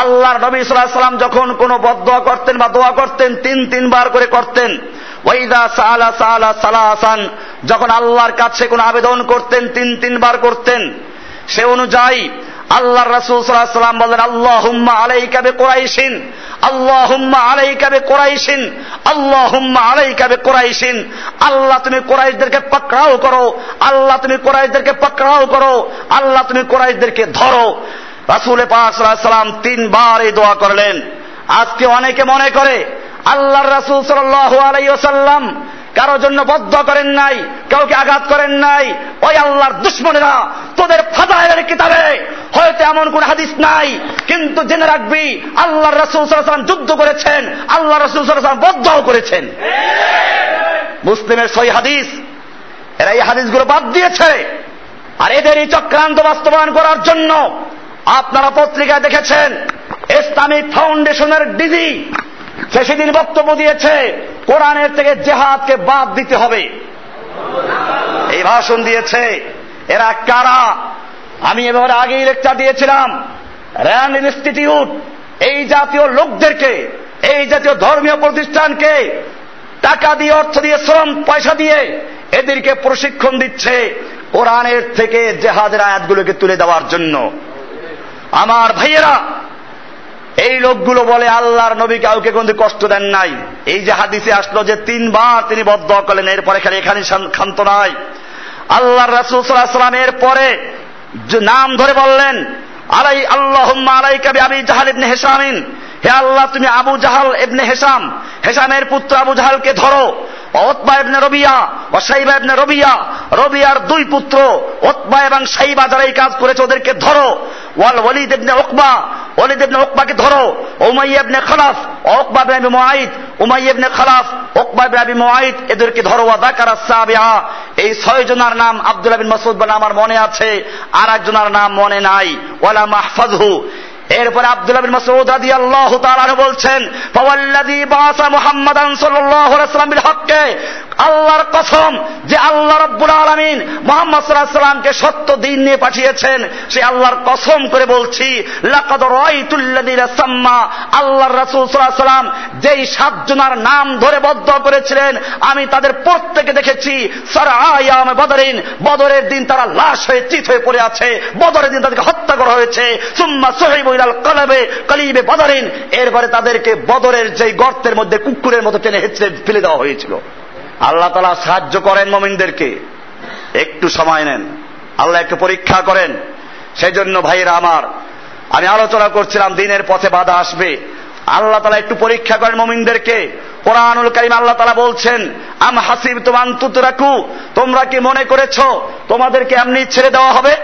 আল্লাহর নবী সাল্লাল্লাহু আলাইহি ওয়াসাল্লাম যখন কোনো বদদোয়া করতেন বা দোয়া করতেন, তিন তিনবার করে করতেন। ওয়া ইযা সাআলা সাআলা সালাসান, যখন আল্লাহর কাছে কোনো আবেদন করতেন, তিন তিনবার করতেন। সে অনুযায়ী আল্লাহর রাসূল সাল্লাল্লাহু আলাইহি ওয়াসাল্লাম বলেন, আল্লাহুম্মা আলাইকা বিকুরাইশিন, আল্লাহুম্মা আলাইকা বিকুরাইশিন, আল্লাহুম্মা আলাইকা বিকুরাইশিন, আল্লাহ তুমি কুরাইশদেরকে পাকড়াও করো, আল্লাহ তুমি কুরাইশদেরকে পাকড়াও করো, আল্লাহ তুমি কুরাইশদেরকে ধরো। রাসূল পাক সাল্লাল্লাহু আলাইহি ওয়াসাল্লাম তিনবার এই দোয়া করলেন। আজকে অনেকে মনে করে আল্লাহর রাসূল সাল্লাল্লাহু আলাইহি ওয়াসাল্লাম কারো জন্য বদদোয়া করেন নাই, কাউকে আঘাত করেন নাই। ওই আল্লাহর দুশমনেরা, তোদের ফাযায়েলের কিতাবে হয়তো এমন কোন হাদিস নাই, কিন্তু জেনে রাখবি আল্লাহর রাসূল সাল্লাল্লাহু আলাইহি ওয়াসাল্লাম যুদ্ধ করেছেন, আল্লাহর রাসূল সাল্লাল্লাহু আলাইহি ওয়াসাল্লাম বদদোয়া করেছেন। মুসলিমের সহিহ হাদিস, এরা এই হাদিসগুলো বাদ দিয়েছে। আর এদেরই চক্রান্ত বাস্তবায়ন করার জন্য আপনারা পত্রিকায় দেখেছেন, ইসলামিক ফাউন্ডেশনের ডিজি সে সেদিন বক্তব্য দিয়েছে, কোরআনের থেকে জিহাদকে বাদ দিতে হবে, এই ভাষণ দিয়েছে। এরা কারা? আমি এবার আগেই লেকচার দিয়েছিলাম, র্যান্ড ইনস্টিটিউট এই জাতীয় লোকদেরকে, এই জাতীয় ধর্মীয় প্রতিষ্ঠানকে টাকা দিয়ে, অর্থ দিয়ে, শ্রম পয়সা দিয়ে এদেরকে প্রশিক্ষণ দিচ্ছে কোরআনের থেকে জিহাদের আয়াতগুলোকে তুলে দেওয়ার জন্য। আমার ভাইয়েরা, এই লোকগুলো বলে আল্লাহর নবী কাউকে কোনো কষ্ট দেন নাই। এই যে হাদিসে আসলো যে তিনবার তিনি বদদোয়া করলেন, এরপরে খালি এখানে ক্ষান্ত নাই, আল্লাহর রাসূল সাল্লাল্লাহু আলাইহি ওয়াসাল্লাম এরপরে নাম ধরে বললেন, আলাই আল্লাহুম্মা আলাইকা বিআবি জাহাল ইবনে হিশাম, হে আল্লাহ তুমি আবু জাহাল ইবনে হিশাম, হিশামের পুত্র আবু জাহালকে ধরো। উতবা ইবনে রবিয়া ও শাইবা ইবনে রবিয়া, রবিয়ার দুই পুত্র উতবা এবং শাইবা, যারা এই কাজ করেছে ওদেরকে ধরো। ওয়াল ওয়ালিদ ইবনে উকবা, ওয়ালিদ ইবনে উকবাকে ধরো। উমাইয়া ইবনে খালাফ, উকবা ইবনে আবি মুআইদ, উমাইয়া ইবনে খালাফ, উকবা ইবনে আবি মুআইদ, এদেরকে ধরো। ওয়া যাকারা সাবিআ, এই ছয় জনের নাম আব্দুল্লাহ বিন মাসউদ বলে আমার মনে আছে, আর একজনের নাম মনে নাই। ওয়ালা মাহফাজহু, এরপর আব্দুল্লাহ বিন মাসউদ রাদিয়াল্লাহু তাআলা আনহু বলছেন, ফাওয়াল্লাযী বাআসা মুহাম্মাদান সাল্লাল্লাহু আলাইহি ওয়াসাল্লাম বিল হক্কে, আল্লাহর কসম যে আল্লাহ রাব্বুল আলামিন মুহাম্মদ সাল্লাল্লাহু আলাইহি ওয়াসাল্লামকে সত্য দ্বীন নিয়ে পাঠিয়েছেন, সেই আল্লাহর কসম করে বলছি, লাকাদ রাআইতুল্লাযীনা সাম্মা, আল্লাহর রাসূল সাল্লাল্লাহু আলাইহি ওয়াসাল্লাম যেই সাতজনের নাম ধরে বদদোয়া করেছিলেন, আমি তাদের প্রত্যেককে দেখেছি। সারআ ইয়ামে বদরিন, বদরের দিন তারা লাশ হয়ে চিত হয়ে পড়ে আছে, বদরের দিন তাদেরকে হত্যা করা হয়েছে। সুম্মা সুহিব, এরপরে তাদেরকে বদরের যে গর্তের মধ্যে কুকুরের মতো টেনে হেঁচড়ে ফেলে দেওয়া হয়েছিল। আল্লাহ তাআলা সাহায্য করেন মুমিনদেরকে। একটু সময় নেন, আল্লাহ একটু পরীক্ষা করেন। সেই জন্য ভাইয়েরা আমার, আমি আলোচনা করছিলাম দ্বীনের পথে বাধা আসবে, আল্লাহ তাআলা একটু পরীক্ষা করেন মুমিনদেরকে। কোরআনুল কারীম আল্লাহ তাআলা বলছেন, আম হাসিবতুম আন তুতরাকু, তোমরা কি মনে করেছো তোমাদেরকে এমনি ছেড়ে দেওয়া হবে?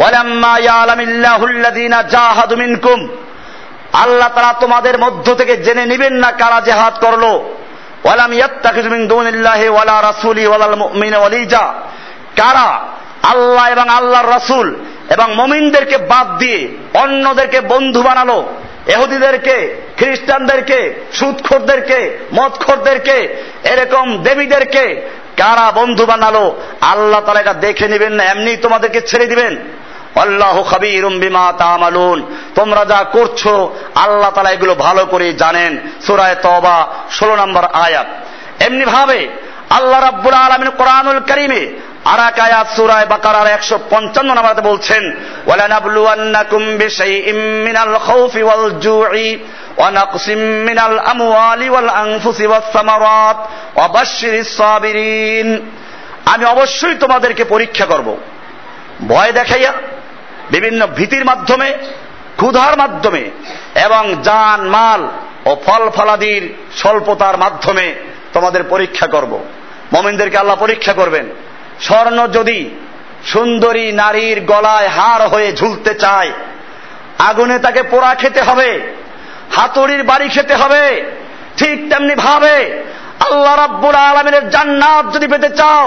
ওয়ালাম্মা ইয়ালামিল্লাহু আল্লাযীনা জাহাদু মিনকুম, আল্লাহ তাআলা তোমাদের মধ্য থেকে জেনে নেবেন না কারা জিহাদ করলো। ওয়ালাম ইয়াত্তাখিযু মিন দুনিল্লাহি ওয়ালা রাসূলি ওয়ালাল মুমিনিনা ওয়ালিজা, কারা আল্লাহ এবং আল্লাহর রাসূল এবং মুমিনদেরকে বাদ দিয়ে অন্যদেরকে বন্ধু বানালো, ইহুদিদেরকে, খ্রিস্টানদেরকে, সুদখোরদেরকে, মদখোরদেরকে, এরকম দেবীদেরকে কারা বন্ধু বানালো আল্লাহ তাআলা এটা দেখে নেবেন না, এমনি তোমাদেরকে ছেড়ে দিবেন। আল্লাহু খাবীরুম বিমা তা'মালুন, তোমরা যা করছো আল্লাহ তাআলা এগুলো ভালো করে জানেন। সূরা তওবা ষোলো নম্বর আয়াত। এমনি ভাবে আল্লাহ রাব্বুল আলামিন কোরআনুল কারীমে আরাক আয়াত সূরা বাকারার একশো পঞ্চান্ন নম্বর আয়াতে বলছেন, ওয়ালা নাবলুওয়ান্নাকুম বিশাইইম মিনাল খাউফি ওয়াল জুই ওয়া নাকসিম মিনাল আমওয়ালি ওয়াল আনফুসি ওয়াস সামারাত ওয়া বাশশিরিস সাবিরিন। আমি অবশ্যই তোমাদেরকে পরীক্ষা করব, ভয় দেখাইয়া, বিভিন্ন ভীতির মাধ্যমে, ক্ষুধার মাধ্যমে এবং জান মাল ও ফল ফলাদির স্বল্পতার মাধ্যমে তোমাদের পরীক্ষা করব। মুমিনদেরকে আল্লাহ পরীক্ষা করবেন। স্বর্ণ যদি সুন্দরী নারীর গলায় হার হয়ে ঝুলতে চায়, আগুনে তাকে পোড়া খেতে হবে, হাতুড়ির বাড়ি খেতে হবে। ঠিক তেমনি ভাবে আল্লাহ রাব্বুল আলামিনের জান্নাত যদি পেতে চাও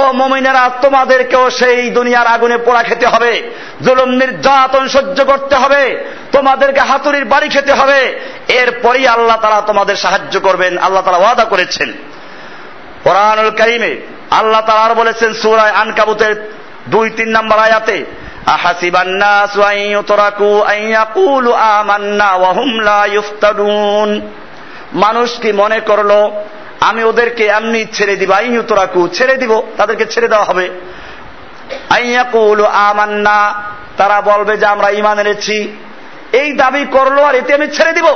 ও মুমিনেরা, তোমাদেরকেও সেই দুনিয়ার আগুনে পোড়া খেতে হবে, জুলুম নির্যাতন সহ্য করতে হবে, তোমাদেরকে হাতুড়ির বাড়ি খেতে হবে। এরপরই আল্লাহ তাআলা তোমাদের সাহায্য করবেন, আল্লাহ তাআলা ওয়াদা করেছেন কোরআনুল কারীমে। আল্লাহ তাআলা আর বলেছেন সূরা আনকাবুতের দুই তিন নম্বর আয়াতে, আহাসিবান নাসু আইয়ুতরাকু আইয়াকুলু আমান্না ওয়া হুম লা ইফতানুন, মানুষ কি মনে করলো আমি ওদেরকে এমনি ছেড়ে দিব, আইয়ুতরাকু ছেড়ে দিব, তাদেরকে ছেড়ে দেওয়া হবে। আইয়াকুলু আমান্না, তারা বলবে যে আমরা ঈমান এনেছি, এই দাবি করলো আর এতে আমি ছেড়ে দিব,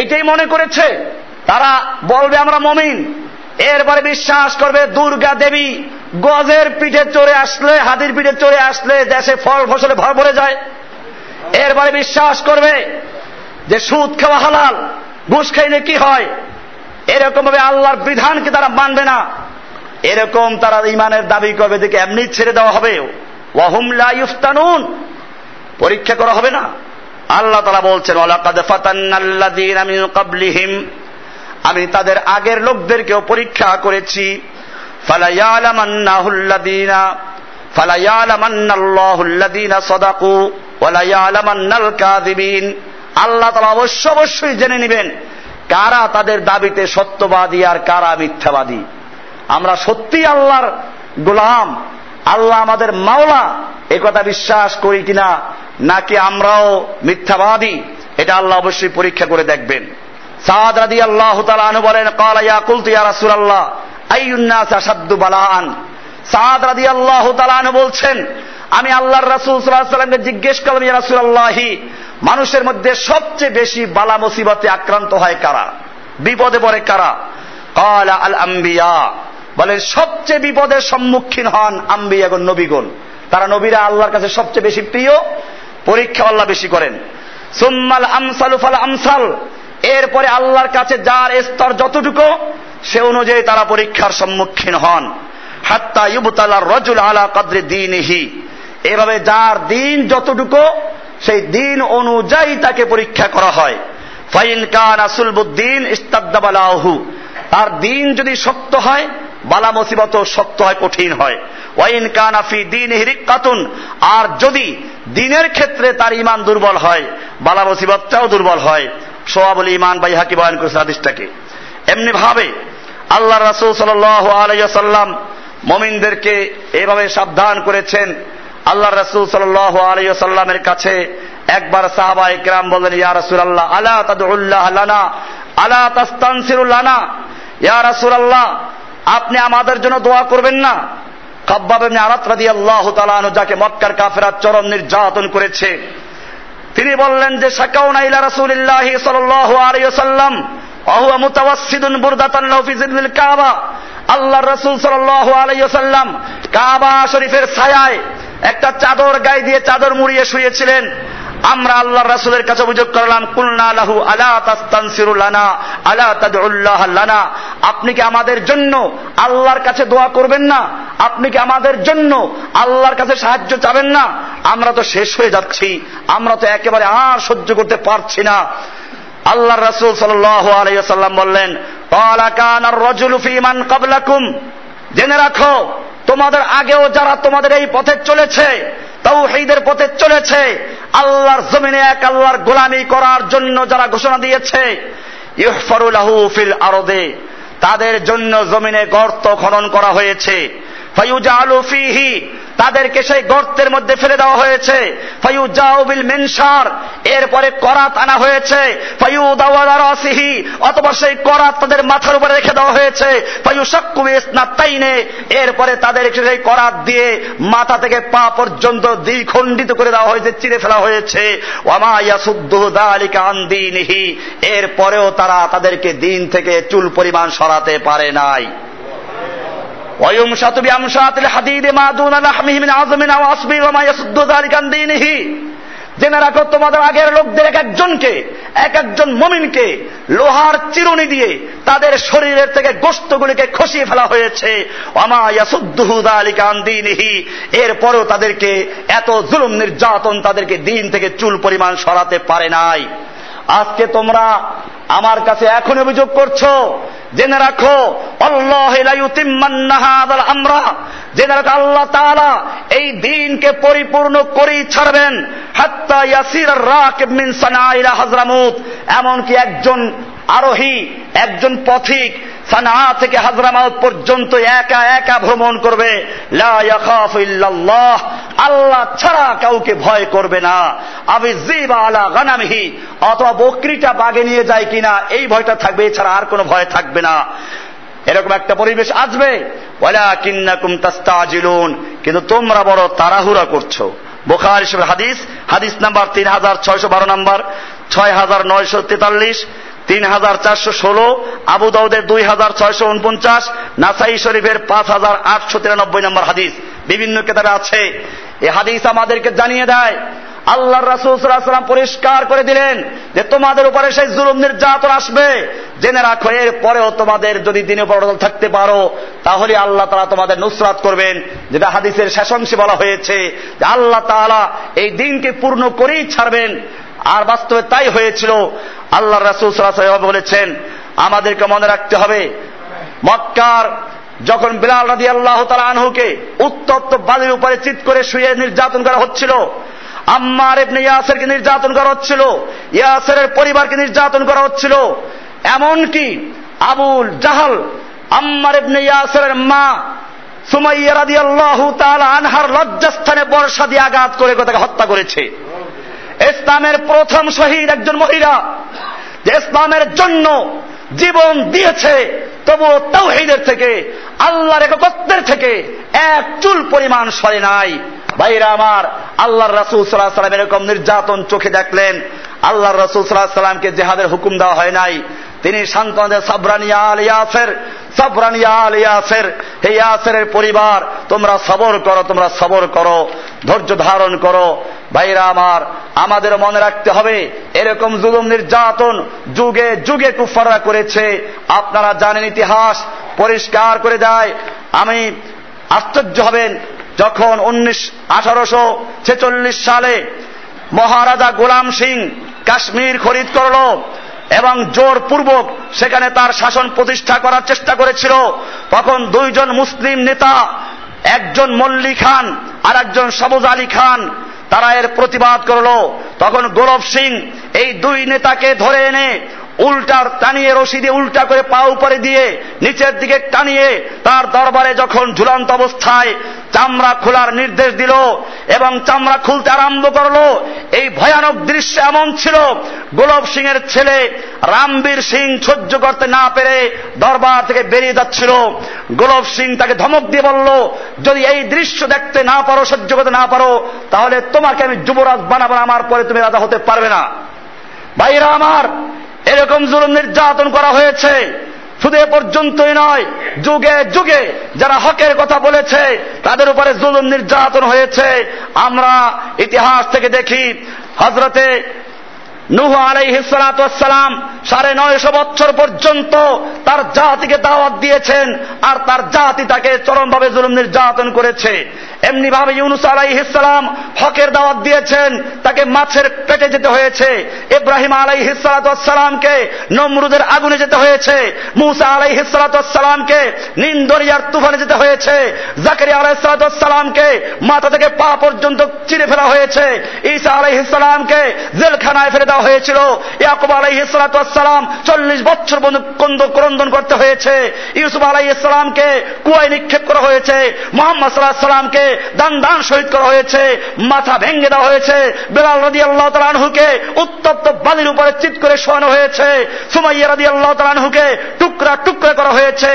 এইটাই মনে করেছে। তারা বলবে আমরা মুমিন, এরপরে বিশ্বাস করবে দুর্গা দেবী গজের পিঠে চড়ে আসলে, হাতির পিঠে চড়ে আসলে দেশে ফল ফসলে ভরে যায়। এরপরে বিশ্বাস করবে যে সুদ খাওয়া হালাল, ঘুষ খাইলে কি হয়। এরকম ভাবে আল্লাহর বিধানকে তারা মানবে না, এরকম তারা ইমানের দাবি করবে, দেখে এমনি ছেড়ে দেওয়া হবে। ওয়াহুম লা ইফতানুন, পরীক্ষা করা হবে না। আল্লাহ তাআলা বলছেন, ওয়ালাকাদ ফাতান্নাল্লাযীনা মিন ক্বাবলিহিম, আমি তাদের আগের লোকদেরকেও পরীক্ষা করেছি। ফালায়ালামান্নাহুল্লাযীনা ফালায়ালামান্নাল্লাহুল্লাযীনা সাদাকু ওয়ালায়ালামান্নাল কাযিবিন, আল্লাহ তাআলা অবশ্য অবশ্যই জেনে নেবেন কারা তাদের দাবিতে সত্যবাদী আর কারা মিথ্যাবাদী। আমরা সত্যি আল্লাহর গোলাম, আল্লাহ আমাদের মাওলা, এ কথা বিশ্বাস করি কিনা, নাকি আমরাও মিথ্যাবাদী, এটা আল্লাহ অবশ্যই পরীক্ষা করে দেখবেন। সাদ রাদিয়াল্লাহু তাআলা আনহু বলেন, ক্বালা ইয়া কুলতু ইয়া রাসূলুল্লাহ আইয়ুন নাস আশাদ্দু বালাআন। সাদ রাদিয়াল্লাহু তাআলা আনহু বলছেন, আমি আল্লাহর রাসূল সাল্লাল্লাহু আলাইহি ওয়াসাল্লামকে জিজ্ঞেস করলাম, ইয়া রাসূলুল্লাহ, মানুষের মধ্যে সবচেয়ে বেশি বালা মুসিবতে আক্রান্ত হয় কারা, বিপদে পড়ে কারা? ক্বালা আল আমবিয়া, বলেন সবচেয়ে বিপদের সম্মুখীন হন আম্বিয়াগণ, নবীগণ, তারা নবীরা আল্লাহর কাছে সবচেয়ে বেশি প্রিয়, পরীক্ষা আল্লাহ বেশি করেন। সুম্মাল আমসালু ফাল আমসাল, এরপরে আল্লাহর কাছে যার স্তর যতটুকু সে অনুযায়ী তারা পরীক্ষার সম্মুখীন হন। হাত্তা ইউবতালা রাজুল আলা কদরি দীনিহি, এভাবে যার দিন যতটুকু সেই দিন অনুযায়ী তাকে পরীক্ষা করা হয়। ফাইন কানা সুলবুদ্দিন ইস্তাদদা বালাহু, তার দিন যদি শক্ত হয় বালা মুসিবত শক্ত হয়, কঠিন হয়। ওয়াইন কানা ফি দীনিহি রিক্কাতুন, আর যদি দিনের ক্ষেত্রে তার ঈমান দুর্বল হয় বালা মুসিবতটাও দুর্বল হয়। সোয়াবুল ঈমান বাইহাকি বয়ান করেছে হাদিসটাকে। এমনি ভাবে আল্লাহর রাসূল সাল্লাল্লাহু আলাইহি ওয়াসাল্লাম মুমিনদেরকে এভাবে সাবধান করেছেন। আল্লাহর রাসূল সাল্লাল্লাহু আলাইহি ওয়াসাল্লামের কাছে একবার সাহাবায়ে কেরাম বললেন, ইয়া রাসূলুল্লাহ আলা তাদউল্লাহ লানা আলা তাস্তানসিরু লানা, ইয়া রাসূলুল্লাহ আপনি আমাদের জন্য দোয়া করবেন না? খাব্বাব ইবনে আরাত রাদিয়াল্লাহু তাআলা আনহু, যাকে মক্কার কাফেররা চরম নির্যাতন করেছে, তিনি বললেন যে শাকাউনা ইলা রাসূলিল্লাহ সাল্লাল্লাহু আলাইহি ওয়াসাল্লাম ওয়া হুয়া মুতাওয়াসসিদুন বুরদাতান লাহু ফি যিল্লিল কাবা। আল্লাহর রাসূল সাল্লাল্লাহু আলাইহি ওয়াসাল্লাম কাবা শরীফের ছায়ায় একটা চাদর গায়ে দিয়ে চাদর মুড়িয়ে শুয়েছিলেন। আমরা আল্লাহর রাসূলের কাছে অভিযোগ করলাম, কুলনা লাহু আলা তাস্তানসিরু লানা আলা তাদউল্লাহ লানা, আপনি কি আমাদের জন্য আল্লাহর কাছে দোয়া করবেন না? আপনি কি আমাদের জন্য আল্লাহর কাছে সাহায্য চাবেন না? আমরা তো শেষ হয়ে যাচ্ছি, আমরা তো একেবারে আর সহ্য করতে পারছি না। আল্লাহর রাসূল সাল্লাল্লাহু আলাইহি ওয়াসাল্লাম বললেন, ক্বালা কানার রাজুলু ফি মান ক্বাবলাকুম, জেনে রাখো তোমাদের আগেও যারা তোমাদের এই পথে চলেছে তাওহীদের পথে চলেছে, আল্লাহর জমিনে এক আল্লাহর গোলামি করার জন্য যারা ঘোষণা দিয়েছে, ইহফারু লাহু ফিল আরদে, তাদের জন্য জমিনে গর্ত খনন করা হয়েছে, ফায়ুজালু ফিহি, তাদেরকে সেই গর্তের মধ্যে ফেলে দেওয়া হয়েছে, ফায়ুজাউ বিল মিনশার, এরপরে করাত আনা হয়েছে, ফায়ুদাউ আলা রাসিহি, অথবা সেই করাত তাদের মাথার উপরে রেখে দেওয়া হয়েছে, ফায়ুশাক্কু বিসনাতাইনে, এরপরে তাদেরকে সেই করাত দিয়ে মাথা থেকে পা পর্যন্ত দ্বিখণ্ডিত করে দেওয়া হয়েছে, চিরে ফেলা হয়েছে, ওয়া মা ইয়াসুদ্দু যালিকা আন দীনিহি, এরপরেও তারা তাদেরকে দিন থেকে চুল পরিমাণ সরাতে পারে নাই। وَيُمْشَطُ بِأَمْشَاطِ الْحَدِيدِ مَا دُونَ لَحْمِهِ مِنْ عَظْمٍ أَوْ عَصْبٍ وَمَا يَصُدُّ ذَلِكَ عَنْ دِينِهِ। জেনে রাখো, তোমাদের আগের লোকদের এক একজনকে এক একজন মুমিনকে লোহার চিরুনি দিয়ে তাদের শরীরের থেকে গোশতগুলিকে খসিয়ে ফেলা হয়েছে, ওয়ামা ইয়াসুদ্দুহু যালিকা আন দীনিহি, এরপরও তাদেরকে এত জুলুম নির্যাতন তাদেরকে দিন থেকে চুল পরিমাণ সরাতে পারে নাই। আজকে তোমরা আমার কাছে এখন অভিযোগ করছো, জেনে রাখো আল্লাহ লা ইউতিম্মান্না হাযাল আমরা, জেনে রাখো আল্লাহ তাআলা এই দ্বীনকে পরিপূর্ণ করে ছাড়বেন, হাত্তা ইয়াসিরা রাকিব মিন সানা ইলা হাজরামুত, এমনকি একজন আরোহী একজন পথিক সানা থেকে হাজরামাউত পর্যন্ত একা একা ভ্রমণ করবে, লা ইয়াখাফু ইল্লাল্লাহ, আল্লাহ ছাড়া কাউকে ভয় করবে না, আবিযিবা আলা গানামিহি, অথবা বকরিটা বাগে নিয়ে যায় কিনা এই ভয়টা থাকবে, এছাড়া আর কোনো ভয় থাকবে না। এরকম একটা পরিবেশ আসবে, ওয়ালাকিন্নাকুম তাস্তাজিলুন, কিন্তু তোমরা বড় তাড়াহুড়া করছো। বুখারী শরীফের হাদিস, হাদিস নাম্বার তিন হাজার ছয়শ বারো, নাম্বার ছয় হাজার নয়শ তেতাল্লিশ, তিন হাজার চারশো ষোলো, আবু দাউদের দুই হাজার ছয়শ উনপঞ্চাশ, নাসাই শরীফের পাঁচ হাজার আটশো তিরানব্বই নম্বর হাদিস, বিভিন্ন কিতাবে আছে। এ হাদিস আমাদেরকে জানিয়ে দেয়, আল্লাহর রাসূল সাল্লাল্লাহু আলাইহি ওয়াসাল্লাম পরিষ্কার করে দিলেন যে তোমাদের উপরে সেই জুলুম নির্যাতন আসবে, জেনে রাখো এর পরেও তোমাদের যদি দিনে অটল থাকতে পারো তাহলে আল্লাহ তাআলা তোমাদের নুসরাত করবেন, যেটা হাদিসের শেষ অংশে বলা হয়েছে যে আল্লাহ তাআলা এই দিনকে পূর্ণ করেই ছাড়বেন। আর বাস্তবে তাই হয়েছিল। আল্লাহর রাসূল সাল্লাল্লাহু আলাইহি ওয়াসাল্লাম বলেছেন, আমাদেরকে মনে রাখতে হবে, মক্কার যখন বিলাল রাদিয়াল্লাহু তাআলা আনহুকে উত্তপ্ত বালির উপরে চিত করে শুয়ে নির্যাতন করা হচ্ছিল, আম্মার ইবনে ইয়াসিরকে নির্যাতন করা হচ্ছিল, ইয়াসিরের পরিবারকে নির্যাতন করা হচ্ছিল, এমনকি আবু জাহল আম্মার ইবনে ইয়াসিরের মা সুমাইয়া রাদিয়াল্লাহু তাআলা আনহার লজ্জাস্থানে বর্শা দিয়ে আঘাত করে তাকে হত্যা করেছে। ইসলামের প্রথম শহীদ একজন মহিলা, যে ইসলামের জন্য জীবন দিয়েছে, তবুও তাওহীদের থেকে আল্লাহর একত্বের থেকে এক চুল পরিমাণ সরে নাই। ভাইরা আমার, আল্লাহর রাসূল সাল্লাল্লাহু আলাইহি ওয়াসাল্লাম এরকম নির্যাতন চোখে দেখলেন, আল্লাহর রাসূল সাল্লাল্লাহু আলাইহি ওয়াসাল্লামকে জিহাদের হুকুম দেওয়া হয় নাই, তিনি সান্ত্বনা দেন, সাবরান ইয়া আল ইয়াসির, সাবরান ইয়া আল ইয়াসির, হে ইয়াসিরের পরিবার তোমরা সবর করো, তোমরা সবর করো, ধৈর্য ধারণ করো। ভাইরা আমার, আমাদের মনে রাখতে হবে এরকম জুলুম নির্যাতন যুগে যুগে কুফাররা করেছে। আপনারা জানেন, ইতিহাস পরিষ্কার করে দেয়। আমি আশ্চর্য হবেন যখন উনিশ আঠারোশো ছেচল্লিশ সালে মহারাজা গোলাম সিং কাশ্মীর খরিদ করল এবং জোরপূর্বক সেখানে তার শাসন প্রতিষ্ঠা করার চেষ্টা করেছিল, তখন দুইজন মুসলিম নেতা, একজন মল্লি খান আর একজন সবুজ আলী খান, তারা এর প্রতিবাদ করল। তখন গোলাম সিং এই দুই নেতাকে ধরে এনে উল্টার টানিয়ে রশি দিয়ে উল্টা করে পা উপরে দিয়ে নিচের দিকে টানিয়ে তার দরবারে যখন ঝুলন্ত অবস্থায় চামড়া খোলার নির্দেশ দিল এবং চামড়া খুলতে আরম্ভ করলো, এই ভয়ানক দৃশ্য এমন ছিল, গোলাপ সিং এর ছেলে রামবীর সিং সহ্য করতে না পেরে দরবার থেকে বেরিয়ে যাচ্ছিল। গোলাপ সিং তাকে ধমক দিয়ে বলল, যদি এই দৃশ্য দেখতে না পারো, সহ্য করতে না পারো, তাহলে তোমাকে আমি যুবরাজ বানাবো, আমার পরে তুমি রাজা হতে পারবে না। ভাইরা আমার, এরকম জুলুম নির্যাতন করা হয়েছে। শুধু এ পর্যন্তই নয়, যুগে যুগে যারা হকের কথা বলেছে তাদের উপরে জুলুম নির্যাতন হয়েছে। আমরা ইতিহাস থেকে দেখি, হযরতে নূহ আলাইহিস সালাতু ওয়াস সালাম সাড়ে নয়শো বছর পর্যন্ত তার জাতিকে দাওয়াত দিয়েছেন, আর তার জাতি তাকে চরমভাবে জুলুম নির্যাতন করেছে। এমনি ভাবে ইউনুস আলাইহিস সালাম হকের দাওয়াত দিয়েছেন, তাকে মাছের পেটে যেতে হয়েছে। ইব্রাহিম আলাইহিস সালাতুস সালামকে নমরুদের আগুনে যেতে হয়েছে। মুসা আলাইহিস সালাতুস সালামকে নীল দরিয়ার তুফানে যেতে হয়েছে। জাকারিয়া আলাইহিস সালাতুস সালামকে মাথা থেকে পা পর্যন্ত চিরে ফেলা হয়েছে। ঈসা আলাইহিস সালামকে জেলখানায় ফেলে দেওয়া হয়েছিল। ইয়াকুব আলাইহিস সালাতুস সালাম চল্লিশ বছর বন্ধু ক্রন্দন করতে হয়েছে। ইউসুফ আলাইহিস সালামকে কুয়ায় নিক্ষেপ করা হয়েছে। মুহাম্মদ সাল্লাল্লাহু আলাইহি সাল্লামকে দান দান শহীদ করা হয়েছে, মাথা ভেঙে দেওয়া হয়েছে। বেলাল রাদিয়াল্লাহু তাআলা আনহুকে উত্তপ্ত বালির উপরে চিৎ করে শোয়ানো হয়েছে। সুমাইয়া রাদিয়াল্লাহু তাআলা আনহুকে টুকরা টুকরা করা হয়েছে।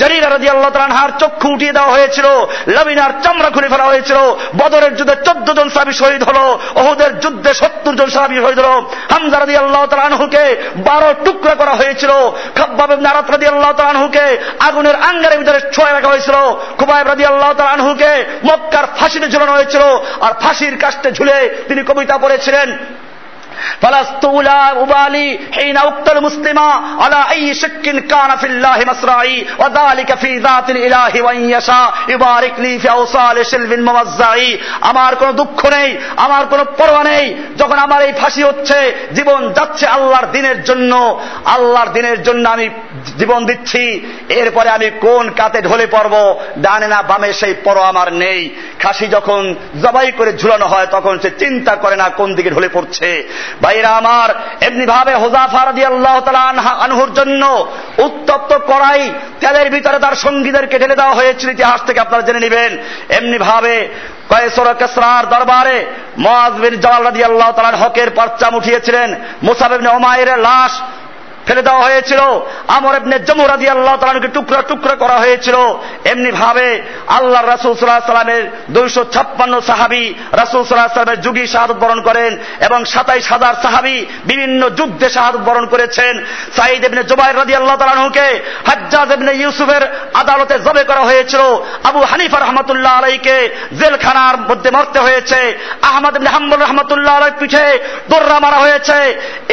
জারীরা রাদিয়াল্লাহু তাআলা আনহার চক্ষু উঠিয়ে দেওয়া হয়েছিল। লাবিনার চামড়া খুলে ফেলা হয়েছিল। বদরের যুদ্ধে চোদ্দ জন সাহাবী শহীদ হলো। উহুদের যুদ্ধে সত্তর জন সাহাবী শহীদ হলো। হামজা রাদিয়াল্লাহু তাআলা আনহুকে বারো টুকরা করা হয়েছিল। খাব্বাব ইবনে আরাত রাদিয়াল্লাহু তাআলা আনহুকে আগুনের আঙ্গারের ভিতরে ছুঁয়ে রাখা হয়েছিল। খুবাইব রাদিয়াল্লাহু তাআলা আনহুকে মক্কার ফাঁসিতে ঝুলানো হয়েছিল। আর ফাঁসির কাষ্ঠে ঝুলে তিনি কবিতা পড়েছিলেন, আমার কোন দুঃখ নেই, আমার কোন পরোয়া নেই। যখন আমার এই ফাঁসি হচ্ছে, জীবন যাচ্ছে আল্লাহর দ্বীনের জন্য, আল্লাহর দ্বীনের জন্য আমি জীবন দিচ্ছি। এরপরে আমি কোন কাতে ঢলে পড়ব, ডানে না বামে সেই পরোয়া আমার নেই। খাসি যখন জবাই করে ঝুলানো হয় তখন সে চিন্তা করে না কোন দিকে ঢলে পড়ছে। ভাইরা আমার, এমনি ভাবে হুযায়ফা রাদিয়াল্লাহু তাআলা আনহুর জন্য উত্তপ্ত কড়াই তেলের ভিতরে তার সঙ্গীদেরকে ঢেলে দেওয়া হয়েছিল। ইতিহাস থেকে আপনারা জেনে নেবেন। এমনি ভাবে কায়সরা কাসরার দরবারে মুআয বিন জাবাল রাদিয়াল্লাহু তাআলা হকের পরচাম উঠিয়েছিলেন। মুসাব ইবনে উমাইরের লাশ ফেলে দেওয়া হয়েছিল। আমর ইবনে জমুর রাদিয়াল্লাহু তাআলাকে টুকরা টুকরা করা হয়েছিল। এমনি ভাবে আল্লাহর রাসূল সাল্লাল্লাহু আলাইহি সাল্লামের দুইশো ছাপ্পান্ন সাহাবী রাসূল সাল্লাল্লাহু আলাইহি সাল্লামের যুগে শাহাদত বরণ করেন এবং সাতাইশ হাজার সাহাবী বিভিন্ন যুদ্ধে শাহাদত বরণ করেছেন। সাঈদ ইবনে জুবায়ের রাদিয়াল্লাহু তাআলাকে হাজ্জাজ ইবনে ইউসুফের আদালতে জবে করা হয়েছিল। আবু হানিফা রাহমাতুল্লাহ আলাইহিকে জেলখানার মধ্যে মরতে হয়েছে। আহমদ ইবনে হাম্বল রাহমাতুল্লাহ আলাইহির পিঠে দোররা মারা হয়েছে।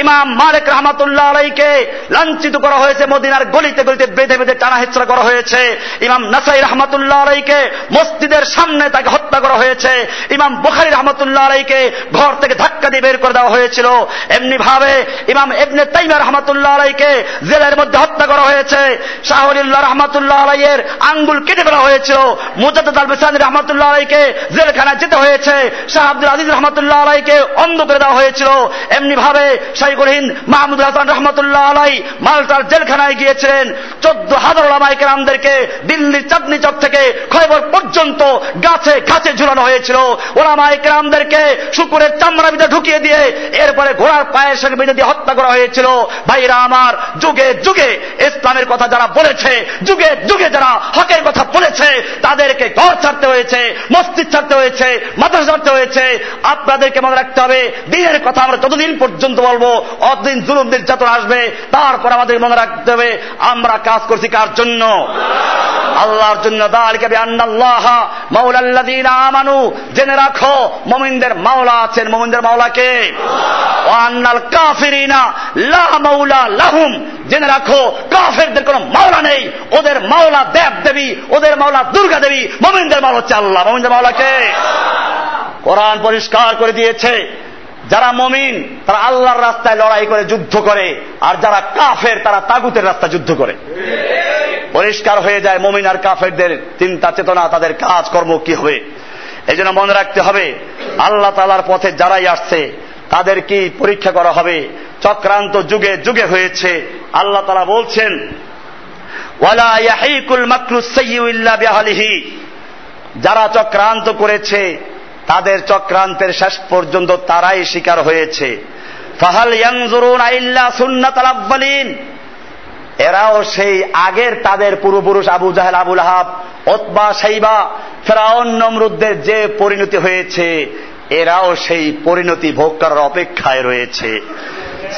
ইমাম মালিক রাহমাতুল্লাহ আলাইহিকে লাঞ্ছিত করা হয়েছে। মদিনার গলিতে গলিতে বেঁধে বেঁধে টানা হেঁচড়া করা হয়েছে। ইমাম নাসাই রাহমাতুল্লাহ আলাইহিকে মসজিদের সামনে তাকে হত্যা করা হয়েছে। ইমাম বুখারী রাহমাতুল্লাহ আলাইহিকে ঘর থেকে ধাক্কা দিয়ে বের করে দেওয়া হয়েছিল। এমনি ভাবে ইমাম ইবনে তাইমিয়া রাহমাতুল্লাহ আলাইহিকে জেলের মধ্যে হত্যা করা হয়েছে। শাহওয়ালিউল্লাহ রাহমাতুল্লাহ আলাইহির আঙ্গুল কেটে ফেলা হয়েছিল। মুজাদ্দিদ আল-বিসানি রাহমাতুল্লাহ আলাইহিকে জেলখানায় যেতে হয়েছে। শাহ আব্দুল আজিজ রাহমাতুল্লাহ আলাইহিকে অন্ধ করে দেওয়া হয়েছিল। এমনি ভাবে শাইখুল হিন্দ মাহমুদ হাসান রাহমাতুল্লাহ মালটার জেলখানায় গিয়েছিলেন। চোদ্দ হাজার ওলামায়ে কেরামদেরকে দিল্লির চাঁদনি চক থেকে খয়বর পর্যন্ত গাছে গাছে ঝুলানো হয়েছিল। ওলামায়ে কেরামদেরকে শুকুরের চামড়া ভিতরে ঢুকিয়ে দিয়ে এরপরে ঘোড়ার পায়ের সঙ্গে বেঁধে দিয়ে হত্যা করা হয়েছিল। ভাইরা আমার, যুগে যুগে ইসলামের কথা যারা বলেছে, যুগে যুগে যারা হকের কথা বলেছে, তাদেরকে ঘর ছাড়তে হয়েছে, মসজিদ ছাড়তে হয়েছে, মাদ্রাসা ছাড়তে হয়েছে। আপনাদেরকে মনে রাখতে হবে, দিনের কথা আমরা যতদিন পর্যন্ত বলবো অতদিন জুলুম নির্যাতন আসবে। তারপর আমাদের মনে রাখতে হবে আমরা কাজ করছি কার জন্য, আল্লাহর জন্য। যালিকা বিআন্নাল্লাহা মাওলাল্লাযীনা আমানু, জেনে রাখো মুমিনদের মাওলা আছেন। মুমিনদের মাওলা কে? আল্লাহ। ওয়া আন্নাল কাফিরিনা লা মাওলা লাহুম, জেনে রাখো কাফেরদের কোনো মাওলা নেই। ওদের মাওলা দেব দেবী, ওদের মাওলা দুর্গা দেবী। মুমিনদের মাওলা হচ্ছে আল্লাহ। মুমিনদের মাওলা কে? আল্লাহ। কোরআন পরিষ্কার করে দিয়েছে, যারা মুমিন তারা আল্লাহর রাস্তায় লড়াই করে যুদ্ধ করে, আর যারা কাফের তারা তাগুতের রাস্তায় যুদ্ধ করে। পরিষ্কার হয়ে যায় মুমিন আর কাফেরদের চিন্তা চেতনা, তাদের কাজকর্ম কি হবে। এই জন্য মনে রাখতে হবে, আল্লাহ তাআলার পথে যারাই আসছে তাদের কি পরীক্ষা করা হবে। চক্রান্ত যুগে যুগে হয়েছে। আল্লাহ তাআলা বলছেন, ওয়ালা ইয়াহিকুল মাকরুস সাইয়্যু ইল্লা বিআহলিহি, যারা চক্রান্ত করেছে তাদের চক্রান্তের শেষ পর্যন্ত তারাই শিকার হয়েছে। ফাহাল ইয়ানজুরুনা ইল্লা সুন্নাতাল আউয়ালিন, এরাও সেই আগের তাদের পূর্বপুরুষ Abu Jahel, Abu Lahab, Utba, Shaiba, Firaun, নমরুদদের যে পরিণতি হয়েছে এরাও সেই পরিণতি ভোগ করার অপেক্ষায় রয়েছে।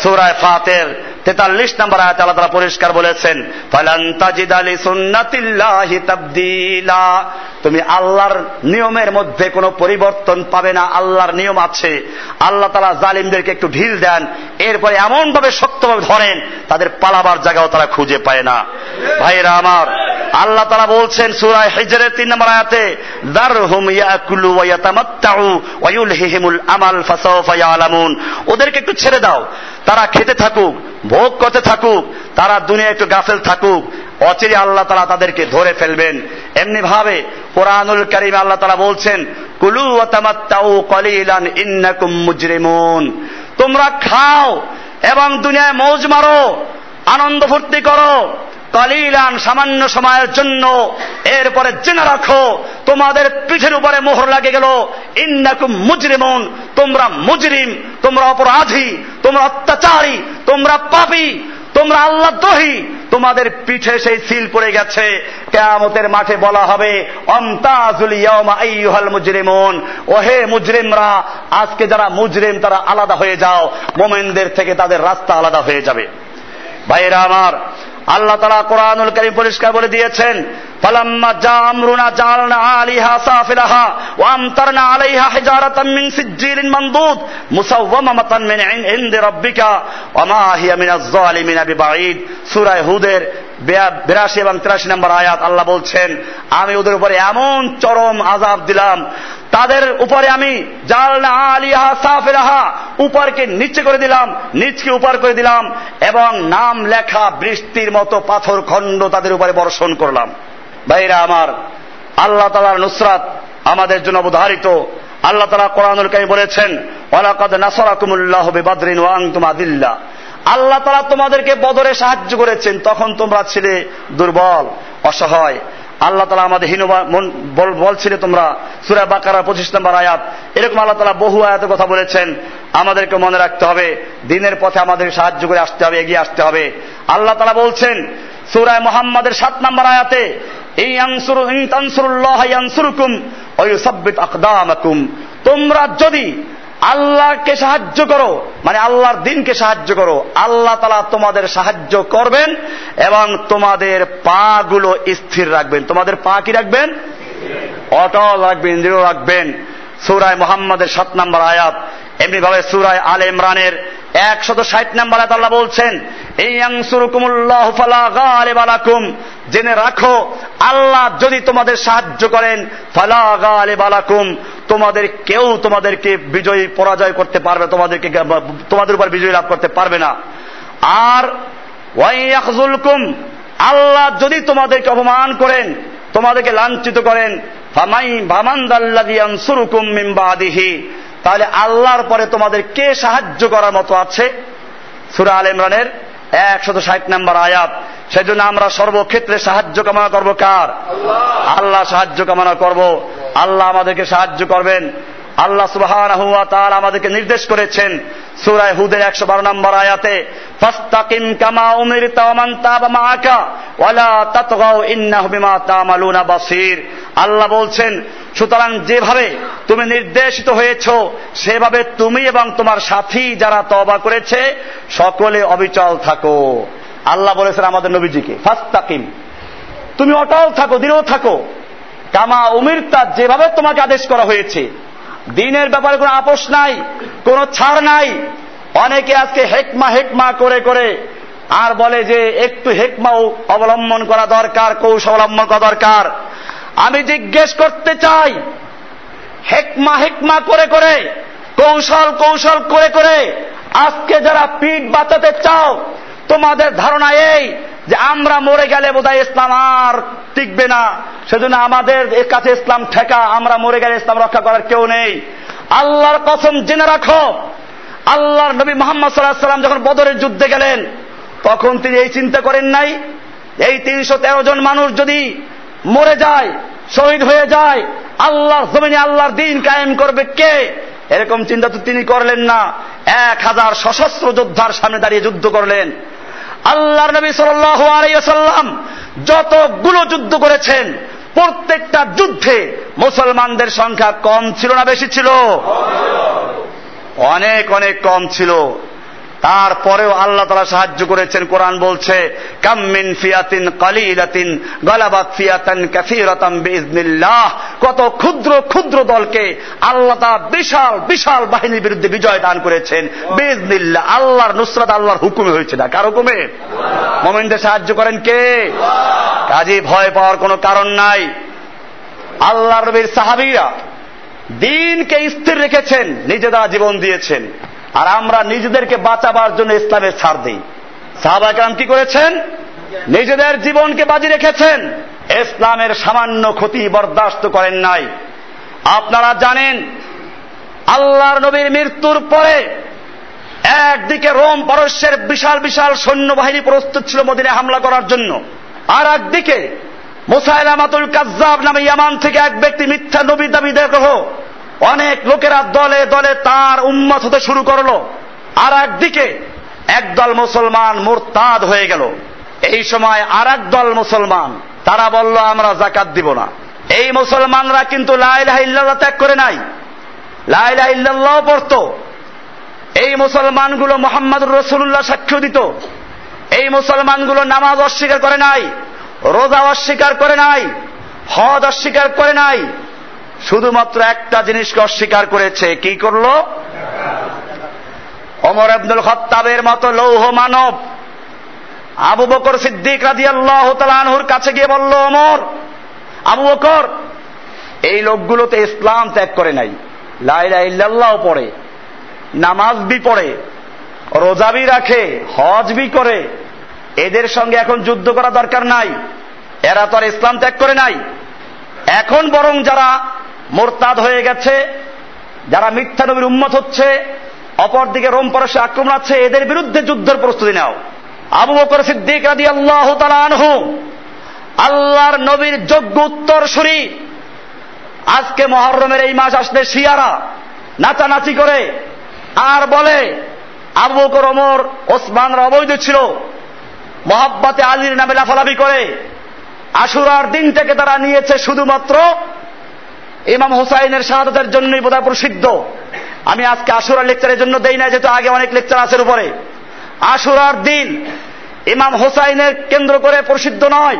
সূরা ফাতির তেতাল্লিশ নম্বর আয়াত আল্লাহ তাআলা পরিষ্কার বলেছেন, ফালান তাজিদা লিসুন্নাতিল্লাহি তাবদীলা, তুমি আল্লাহর নিয়মের মধ্যে কোনো পরিবর্তন পাবে না। আল্লাহর নিয়ম আছে। আল্লাহ তাআলা জালিমদেরকে একটু ঢিল দেন, এরপরে এমনভাবে শক্তভাবে ধরেন তাদের পালাবার জায়গাও তারা খুঁজে পায় না। ভাইরা আমার, আল্লাহ তাআলা বলছেন সূরা হিজরের তিন নম্বর আয়াতে যারহুম ইয়াকুলু ওয়া ইয়াতামাত্তাউ ওয়া ইউলহিহিমুল আমাল ফাসাওফা ইয়ালামুন, ওদেরকে একটু ছেড়ে দাও, তারা খেতে থাকুক, ভোগ করতে থাকুক, তারা দুনিয়ায় একটু গাফেল থাকুক, অচিরে আল্লাহ তাআলা তাদেরকে ধরে ফেলবেন। এমনি ভাবে কোরআনুল কারীমে আল্লাহ তাআলা বলছেন কুলু ওয়া তামাত্তাউ কলিলান ইন্নাকুম মুজরিমুন, তোমরা খাও এবং দুনিয়ায় মৌজ মারো, আনন্দ ফুর্তি করো, কলিলান সামান্য সময়ের জন্য, এরপরে জেনে রাখো তোমাদের পিঠের উপরে মোহর লাগে গেল, ইন্নাকুম মুজরিমুন, তোমরা মুজরিম, তোমরা অপরাধী, তোমরা অত্যাচারী, তোমরা পাপী, তোমরা আল্লাহ দ্রোহী, তোমাদের পিঠে সেই সিল পড়ে গেছে। কিয়ামতের মাঠে বলা হবে আমতাজুল ইয়াউমা আইয়ুহাল মুজরিমুন, ওহে মুজরিমরা, আজকে যারা মুজরিম তারা আলাদা হয়ে যাও, মুমিনদের থেকে তাদের রাস্তা আলাদা হয়ে যাবে। ভাইরা আমার, আল্লাহ তাআলা কোরআনুল কারীম পরিষ্কার বলে দিয়েছেন فَلَمَّا جَاءَ أَمْرُنَا جَعَلْنَا عَالِيَهَا سَافِلَهَا وَأَمْطَرْنَا عَلَيْهَا حِجَارَةً مِّن سِجِّيلٍ مَّنضُودٍ مُّسَوَّمَةً مِّنْ عِندِ رَبِّكَ وَمَا هِيَ مِنَ الظَّالِمِينَ بِبَعِيدٍ। সূরা হুদের বিরাশি এবং তিরাশি নম্বর আয়াত। আল্লাহ বলছেন আমি ওদের উপরে এমন চরম আযাব দিলাম, তাদের উপরে আমি জালনা আলিহা সাফিলাহা, উপরকে নিচে করে দিলাম, নিচকে উপর করে দিলাম, এবং নাম লেখা বৃষ্টির মতো পাথর খণ্ড তাদের উপরে বর্ষণ করলাম। ভাইরা আমার, আল্লাহ তাআলার নুসরাত আমাদের জন্য অবধারিত। আল্লাহ তাআলা কোরআনুল কারীমে বলেছেন ওয়ালাকাদ নাসারাকুমুল্লাহু বিবাদরিন ওয়া আনতুম আদিল্লা, আল্লাহ তাআলা তোমাদেরকে বদরে সাহায্য করেছেন, তখন তোমরা ছিলে দুর্বল অসহায়। আল্লাহ তাআলা আমাদের হীন বলছিলে তোমরা, সূরা বাকারার পঁচিশ নম্বর আয়াত। এরকম আল্লাহ তাআলা বহু আয়াতের কথা বলেছেন। আমাদেরকে মনে রাখতে হবে, দ্বীনের পথে আমাদের সাহায্য করে আসতে হবে, এগিয়ে আসতে হবে। আল্লাহ তাআলা বলছেন সূরা মুহাম্মাদের সাত নম্বর আয়াতে এই ইয়ানসুরু ইন তানসুরুল্লাহ ইয়ানসুরকুম ওয়া ইউসাব্বিত আকদামাকুম, তোমরা যদি আল্লাহকে সাহায্য করো, মানে আল্লাহর দ্বীনকে সাহায্য করো, আল্লাহ তাআলা তোমাদের সাহায্য করবেন এবং তোমাদের পা গুলো স্থির রাখবেন। তোমাদের পা কি রাখবেন? অটল রাখবেন, দৃঢ় রাখবেন। সূরায় মুহাম্মাদের সাত নম্বর আয়াত। এমনিভাবে সূরায় আলে ইমরানের একশত ষাট নম্বর আয়াত আল্লাহ বলছেন এই ইয়ানসুরকুমুল্লাহ ফালা গালিবা লাকুম, জেনে রাখো আল্লাহ যদি তোমাদের সাহায্য করেন ফালা গালিবা লাকুম, তোমাদের কেউ তোমাদেরকে বিজয়ী পরাজয় করতে পারবে, তোমাদেরকে তোমাদের উপর বিজয় লাভ করতে পারবে না। আর ওয়া ইয়াখযুলকুম, আল্লাহ যদি তোমাদেরকে অপমান করেন, তোমাদেরকে লাঞ্ছিত করেন, ফামাই ভামান দাল্লাযী ইয়ানসুরকুম মিন বাদিহি, তাহলে আল্লাহর পরে তোমাদের কে সাহায্য করার মতো আছে? সূরা আল ইমরানের একশত ষাট নম্বর আয়াত। সেজন্য আমরা সর্বক্ষেত্রে সাহায্য কামনা করবো কার? আল্লাহ সাহায্য কামনা করব। আল্লাহ আমাদেরকে সাহায্য করবেন। আল্লাহ সুবহানাহু ওয়া তাআলা আমাদেরকে নির্দেশ করেছেন সূরা হুদের একশো বারো নম্বর আয়াতে ফাসতাকিম কামা উমিরতা ওয়া মান তাবা মাআকা ওয়া লা তাতগাউ ইন্নাহু বিমা তা'মালুনা বাসীর। আল্লাহ বলছেন সুতরাং যেভাবে তুমি নির্দেশিত হয়েছো সেভাবে তুমি এবং তোমার সাথী যারা তওবা করেছে সকলে অবিচল থাকো। আল্লাহ বলেছেন আমাদের নবীজিকে ফাসতাকিম, তুমি অটল থাকো, দৃঢ় থাকো, কামা উমিরতা, যেভাবে তোমাকে আদেশ করা হয়েছে। দ্বীনের ব্যাপারে কোনো আপোষ নাই, কোনো ছাড় নাই। অনেকে আজকে হেকমা হেকমা করে করে আর বলে যে একটু হেকমাও অবলম্বন করা দরকার, কৌশল অবলম্বন করা দরকার। আমি জিজ্ঞেস করতে চাই, হেকমা হেকমা করে করে, কৌশল কৌশল করে করে আজকে যারা পিঠ বাঁচাতে চাও, তোমাদের ধারণা এই যে আমরা মরে গেলে বোধহয় ইসলাম আর টিকবে না, সেজন্য আমাদের কাছে ইসলাম ঠেকা, আমরা মরে গেলে ইসলাম রক্ষা করার কেউ নেই। আল্লাহর কসম জেনে রাখো, আল্লাহর নবী মুহাম্মদ সাল্লাল্লাহু আলাইহি সাল্লাম যখন বদরের যুদ্ধে গেলেন তখন তিনি এই চিন্তা করেন নাই এই তিনশো তেরো জন মানুষ যদি মরে যায়, শহীদ হয়ে যায়, আল্লাহর জমিনে আল্লাহর দ্বীন কায়েম করবে কে? এরকম চিন্তা তো তিনি করলেন না। এক হাজার সশস্ত্র যোদ্ধার সামনে দাঁড়িয়ে যুদ্ধ করলেন। আল্লাহর নবী সাল্লাল্লাহু আলাইহি ওয়াসাল্লাম যতগুলো যুদ্ধ করেছেন প্রত্যেকটা যুদ্ধে মুসলমানদের সংখ্যা কম ছিল না বেশি ছিল? অনেক অনেক কম ছিল। তারপরেও আল্লাহ তাআলা সাহায্য করেছেন। কোরআন বলছে কাম মিন ফিয়াতিন কালিলাতিন গালাবাত ফিয়াতান কাসীরাতাম বিইজনিল্লাহ, কত ক্ষুদ্র ক্ষুদ্র দলকে আল্লাহ তাআলা বিশাল বিশাল বাহিনীর বিরুদ্ধে বিজয় দান করেছেন বিইজনিল্লাহ। আল্লাহর নুসরাত আল্লাহর হুকুমে হয়েছে, না কার হুকুমে? মুমিনদের সাহায্য করেন কে? কাজেই ভয় পাওয়ার কোনো কারণ নাই। আল্লাহর নবীর সাহাবীরা দিনকে স্থির রেখেছেন, নিজেরা জীবন দিয়েছেন, আর আমরা নিজেদেরকে বাঁচাবার জন্য ইসলামের ছাড় দিই। সাহাবায়ে কেরাম কি করেছেন? নিজেদের জীবনকে বাজি রেখেছেন, ইসলামের সামান্য ক্ষতি বরদাস্ত করেন নাই। আপনারা জানেন আল্লাহর নবীর মৃত্যুর পরে একদিকে রোম পারস্যের বিশাল বিশাল সৈন্যবাহিনী প্রস্তুত ছিল মদিনায় হামলা করার জন্য, আর একদিকে মুসাইলামাতুল কাজ্জাব নামে ইয়ামান থেকে এক ব্যক্তি মিথ্যা নবী দাবি দেগ্রহ অনেক লোকেরা দলে দলে তার উম্মত হতে শুরু করলো, আর একদিকে একদল মুসলমান মুরতাদ হয়ে গেল। এই সময় আর একদল মুসলমান তারা বলল আমরা যাকাত দিব না। এই মুসলমানরা কিন্তু লা ইলাহা ইল্লাল্লাহ ত্যাগ করে নাই, লা ইলাহা ইল্লাল্লাহ পড়তো। এই মুসলমানগুলো মুহাম্মাদুর রাসূলুল্লাহ সাক্ষ্য দিত। এই মুসলমানগুলো নামাজ অস্বীকার করে নাই, রোজা অস্বীকার করে নাই, হজ অস্বীকার করে নাই, শুধুমাত্র একটা জিনিসকে অস্বীকার করেছে। কি করলো? ওমর ইবনুল খাত্তাবের মতো লৌহ মানব আবু বকর সিদ্দিক রাদিয়াল্লাহু তাআলা আনহুর কাছে গিয়ে বলল, ওমর, আবু বকর, এই লোকগুলো তো ইসলাম ত্যাগ করে নাই, লা ইলাহা ইল্লাল্লাহ পড়ে, নামাজ বি পড়ে, রোজা বি রাখে, হজ বি করে, এদের সঙ্গে এখন যুদ্ধ করা দরকার নাই, এরা তো আর ইসলাম ত্যাগ করে নাই। এখন বরং যারা মোরতাদ হয়ে গেছে, যারা মিথ্যা নবীর উম্মত হচ্ছে, অপরদিকে রোম পারস্যে আক্রমণ আছে, এদের বিরুদ্ধে যুদ্ধের প্রস্তুতি নাও। আবু বকর সিদ্দিক রাদিয়াল্লাহু তাআলা আনহু আল্লাহর নবীর যোগ্য উত্তরসূরি। আজকে মুহররমের এই মাস আসলে শিয়ারা নাচানাচি করে আর বলে আবু বকর, ওমর, ওসমানরা অবৈধ ছিল, মহাব্বাতে আলীর নামে লাফালাফি করে। আশুরার দিনটাকে তারা নিয়েছে শুধুমাত্র ইমাম হুসাইনের শাহাদাতের জন্যই বোধহয় প্রসিদ্ধ। আমি আজকে আশুরার লেকচারের জন্য দেই না, যেহেতু আগে অনেক লেকচার আছে উপরে। আশুরার দিন ইমাম হুসাইনের কেন্দ্র করে প্রসিদ্ধ নয়,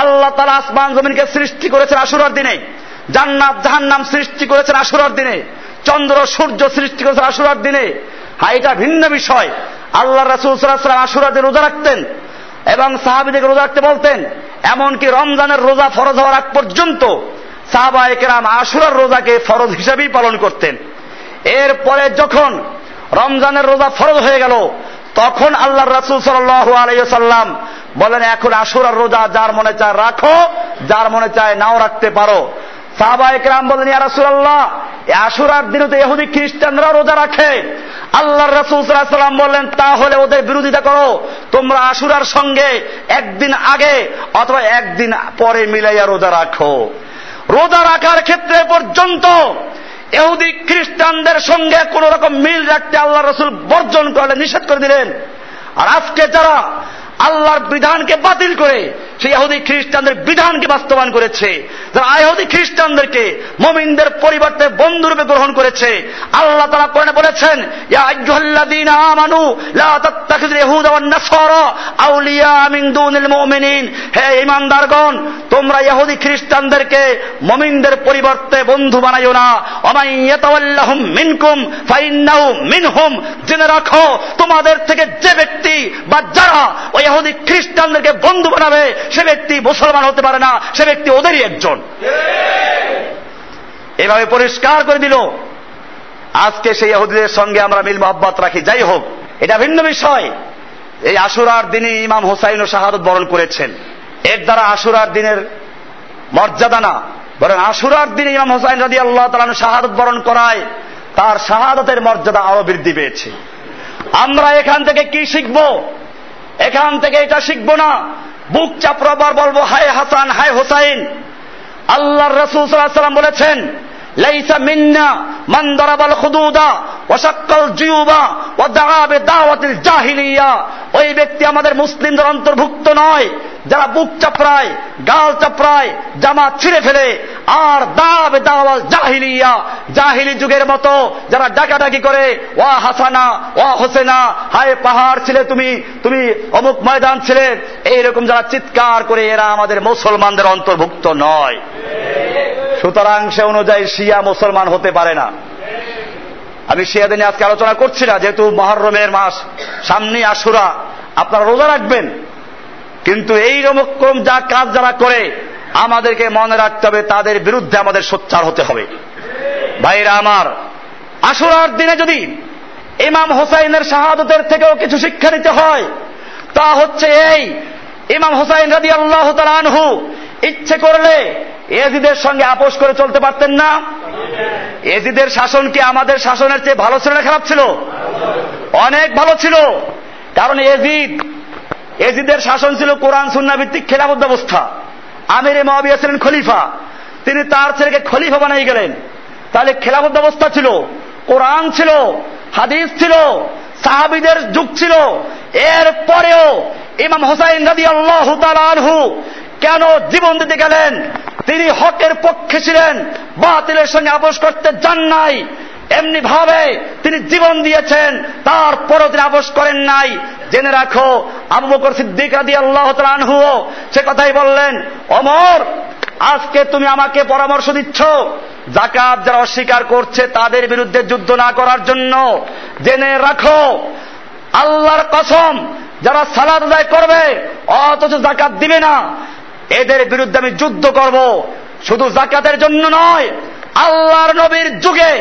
আল্লাহ তাআলা আসমান জমিনকে সৃষ্টি করেছেন আশুরার দিনে, জান্নাত জাহান্নাম সৃষ্টি করেছেন আশুরার দিনে, চন্দ্র সূর্য সৃষ্টি করেছেন আশুরার দিনে। হ্যাঁ, এটা ভিন্ন বিষয়। আল্লাহ রাসূল সাল্লাল্লাহু আলাইহি ওয়াসাল্লাম আশুরাতে রোজা রাখতেন এবং সাহাবীদের রোজা রাখতে বলতেন, এমনকি রমজানের রোজা ফরজ হওয়ার আগ পর্যন্ত সাহাবায়ে কেরাম আশুরার রোজাকে ফরজ হিসাবেই পালন করতেন। এরপরে যখন রমজানের রোজা ফরজ হয়ে গেল, তখন আল্লাহ রাসূল সাল্লাল্লাহু আলাইহি ওয়াসাল্লাম বলেন এখন আশুরার রোজা যার মনে চায় রাখো, যার মনে চায় নাও রাখতে পারো। সাহাবায়ে কেরাম বলেন, ইয়া রাসূলুল্লাহ, এই আশুরার দিনে তো ইহুদি খ্রিস্টানরা রোজা রাখে। আল্লাহর রাসূল সাল্লাল্লাহু আলাইহি ওয়াসাল্লাম বললেন তাহলে ওদের বিরোধিতা করো, তোমরা আশুরার সঙ্গে একদিন আগে অথবা একদিন পরে মিলাইয়া রোজা রাখো। রোজা রাখার ক্ষেত্রে পর্যন্ত ইহুদি খ্রিস্টানদের সঙ্গে কোন রকম মিল রাখতে আল্লাহ রাসূল বর্জন করলেন, নিষেধ করে দিলেন। আর আজকে যারা আল্লাহর বিধানকে বাতিল করে সেই ইহুদি খ্রিস্টানদের বিধানকে বাস্তবায়ন করেছে, যারা ইহুদি খ্রিস্টানদেরকে মুমিনদের পরিবর্তে বন্ধুরূপে গ্রহণ করেছে, আল্লাহ তাআলা কোরআনে বলেছেন, ইয়া আইয়ুহাল্লাযীনা আমানু লা তাত্তাখিযুল ইয়াহুদা ওয়ান নাসারা আউলিয়া মিন দুনিল মুমিনিন, হে ঈমানদারগণ, তোমরা ইহুদি খ্রিস্টানদেরকে মুমিনদের পরিবর্তে বন্ধু বানাইও না। ওয়ামান ইয়াতাওয়াল্লাহুম মিনকুম ফাইন্নাহু মিনহুম, জেনে রাখো তোমাদের থেকে যে ব্যক্তি বা যারা ইহুদি খ্রিস্টানদেরকে বন্ধু বানাবে সে ব্যক্তি মুসলমান হতে পারে না, সে ব্যক্তি ওদেরই একজন। এভাবে পরিষ্কার করে দিল। আজকে সেই ইহুদিদের সঙ্গে আমরা মিল মহব্বত রাখি, যাই হোক এটা ভিন্ন বিষয়। এই আশুরার দিনে ইমাম হুসাইন ও শাহাদত বরণ করেছেন, এর দ্বারা আশুরার দিনের মর্যাদা না, বরং আশুরার দিনে ইমাম হুসাইন রাদিয়াল্লাহু তাআলা আনহু শাহাদত বরণ করায় তার শাহাদতের মর্যাদা আরো বৃদ্ধি পেয়েছে। আমরা এখান থেকে কি শিখবো? এখান থেকে এটা শিখবো না, বুক চাপড়াবার বলবো হায় হাসান, হায় হুসাইন। আল্লাহর রাসূল সাল্লাল্লাহু আলাইহি ওয়াসাল্লাম বলেছেন, লাইসা মিন্না মান দারাবাল খুদুদা ওয়া শাক্কাল জিউবা ওয়া দাআ বিদাওয়াতিল জাহিলিয়া। ওই ওই ব্যক্তি আমাদের মুসলিমদের অন্তর্ভুক্ত নয় যারা বুক চাপড়ায়, গাল চাপড়ায়, জামা ছিঁড়ে ফেলে আর দাব দাওয়াল জাহিলিয়া জাহিলি যুগের মতো যারা ডাকাডাকি করে ওয়া হাসানা ওয়া হোসেনা, হায় পাহাড় ছিলে তুমি, তুমি অমুক ময়দান ছিলে, এইরকম যারা চিৎকার করে এরা আমাদের মুসলমানদের অন্তর্ভুক্ত নয়। সুতরাং সে অনুযায়ী শিয়া মুসলমান হতে পারে না। আমি শিয়াদের নিয়ে আজকে আলোচনা করছি না, যেহেতু মুহররমের মাস, সামনে আশুরা, আপনারা রোজা রাখবেন, কিন্তু এই রকম যা কাজ যারা করে আমাদেরকে মনে রাখতে হবে, তাদের বিরুদ্ধে আমাদের সোচ্চার হতে হবে। ভাইরা আমার, আশুরার দিনে যদি ইমাম হোসাইনের শাহাদতের থেকেও কিছু শিক্ষা নিতে হয় তা হচ্ছে এই, ইমাম হোসাইন রাদিয়াল্লাহু তাআলা আনহু ইচ্ছে করলে এজিদের সঙ্গে আপোষ করে চলতে পারতেন না। এজিদের শাসন কি আমাদের শাসনের চেয়ে ভালো ছিল না খারাপ ছিল? অনেক ভালো ছিল, কারণ এজিদ এজিদের শাসন ছিল কোরআন সুন্নাহ ভিত্তিক খেলাফত ব্যবস্থা। আমির মুয়াবিয়া ছিলেন খলিফা, তিনি তার ছেলেকে খলিফা বানিয়ে গেলেন। তাহলে খেলাফত ব্যবস্থা ছিল, কোরআন ছিল, হাদিস ছিল, সাহাবিদের যুগ ছিল। এরপরেও ইমাম হোসাইন রাদিয়াল্লাহু তাআলা আনহু কেন জীবন দিতে গেলেন? তিনি হকের পক্ষে ছিলেন, বাতিলের সঙ্গে আপোষ করতে যান নাই। এমনি ভাবে তিনি জীবন দিয়েছেন, তারপরও তিনি আপোষ করেন নাই। জেনে রাখো, আবু বকর সিদ্দিক রাদিয়াল্লাহু তাআলা আনহু সে কথাই বললেন, ওমর আজকে তুমি আমাকে পরামর্শ দিচ্ছ যাকাত যারা অস্বীকার করছে তাদের বিরুদ্ধে যুদ্ধ না করার জন্য। জেনে রাখো, আল্লাহর কসম, যারা সালাত আদায় করবে অথচ যাকাত দিবে না, এদের বিরুদ্ধে আমি যুদ্ধ করব। শুধু যাকাতের জন্য নয়, আল্লাহর নবীর যুগে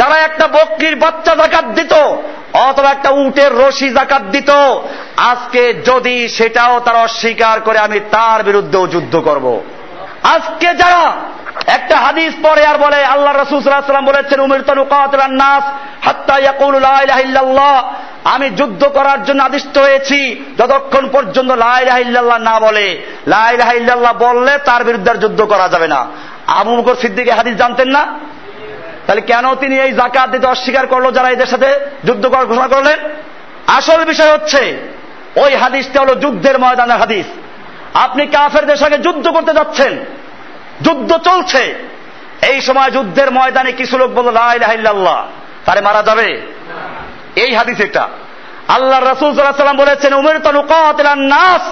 যারা একটা বকরির বাচ্চা যাকাত দিত অথবা একটা উটের রশি যাকাত দিত, আজকে যদি সেটাও তারা অস্বীকার করে আমি তার বিরুদ্ধেও যুদ্ধ করব। আজকে যারা একটা হাদিস পড়ে আর বলে আল্লাহ রাসূল সাল্লাল্লাহু আলাইহি ওয়াসাল্লাম বলেছেন উমিরতু আন উকাতিলান নাস হাত্তা ইয়াকুলু লা ইলাহা ইল্লাল্লাহ, আমি যুদ্ধ করার জন্য আদিষ্ট হয়েছি যতক্ষণ পর্যন্ত লা ইলাহা ইল্লাল্লাহ না বলে। লা ইলাহা ইল্লাল্লাহ বললে তার বিরুদ্ধে আর যুদ্ধ করা যাবে না। আবু বকর সিদ্দিক হাদিস জানতেন না, তাহলে কেন তিনি এই যাকাত দিতে অস্বীকার করলো যারা এদের সাথে যুদ্ধ করার ঘোষণা করলেন? আসল বিষয় হচ্ছে ওই হাদিসটা হলো যুদ্ধের ময়দানের হাদিস। আপনি কাফেরদের সঙ্গে যুদ্ধ করতে যাচ্ছেন, যুদ্ধ চলছে, এই সময় যুদ্ধের ময়দানে কিছু লোক বলল লা ইলাহা ইল্লাল্লাহ, তারে মারা যাবে? এই হাদিস এটা। আল্লাহর রাসূল সাল্লাল্লাহু আলাইহি ওয়াসাল্লাম বলেছেন উমিরতু আন উকাতিলান নাস,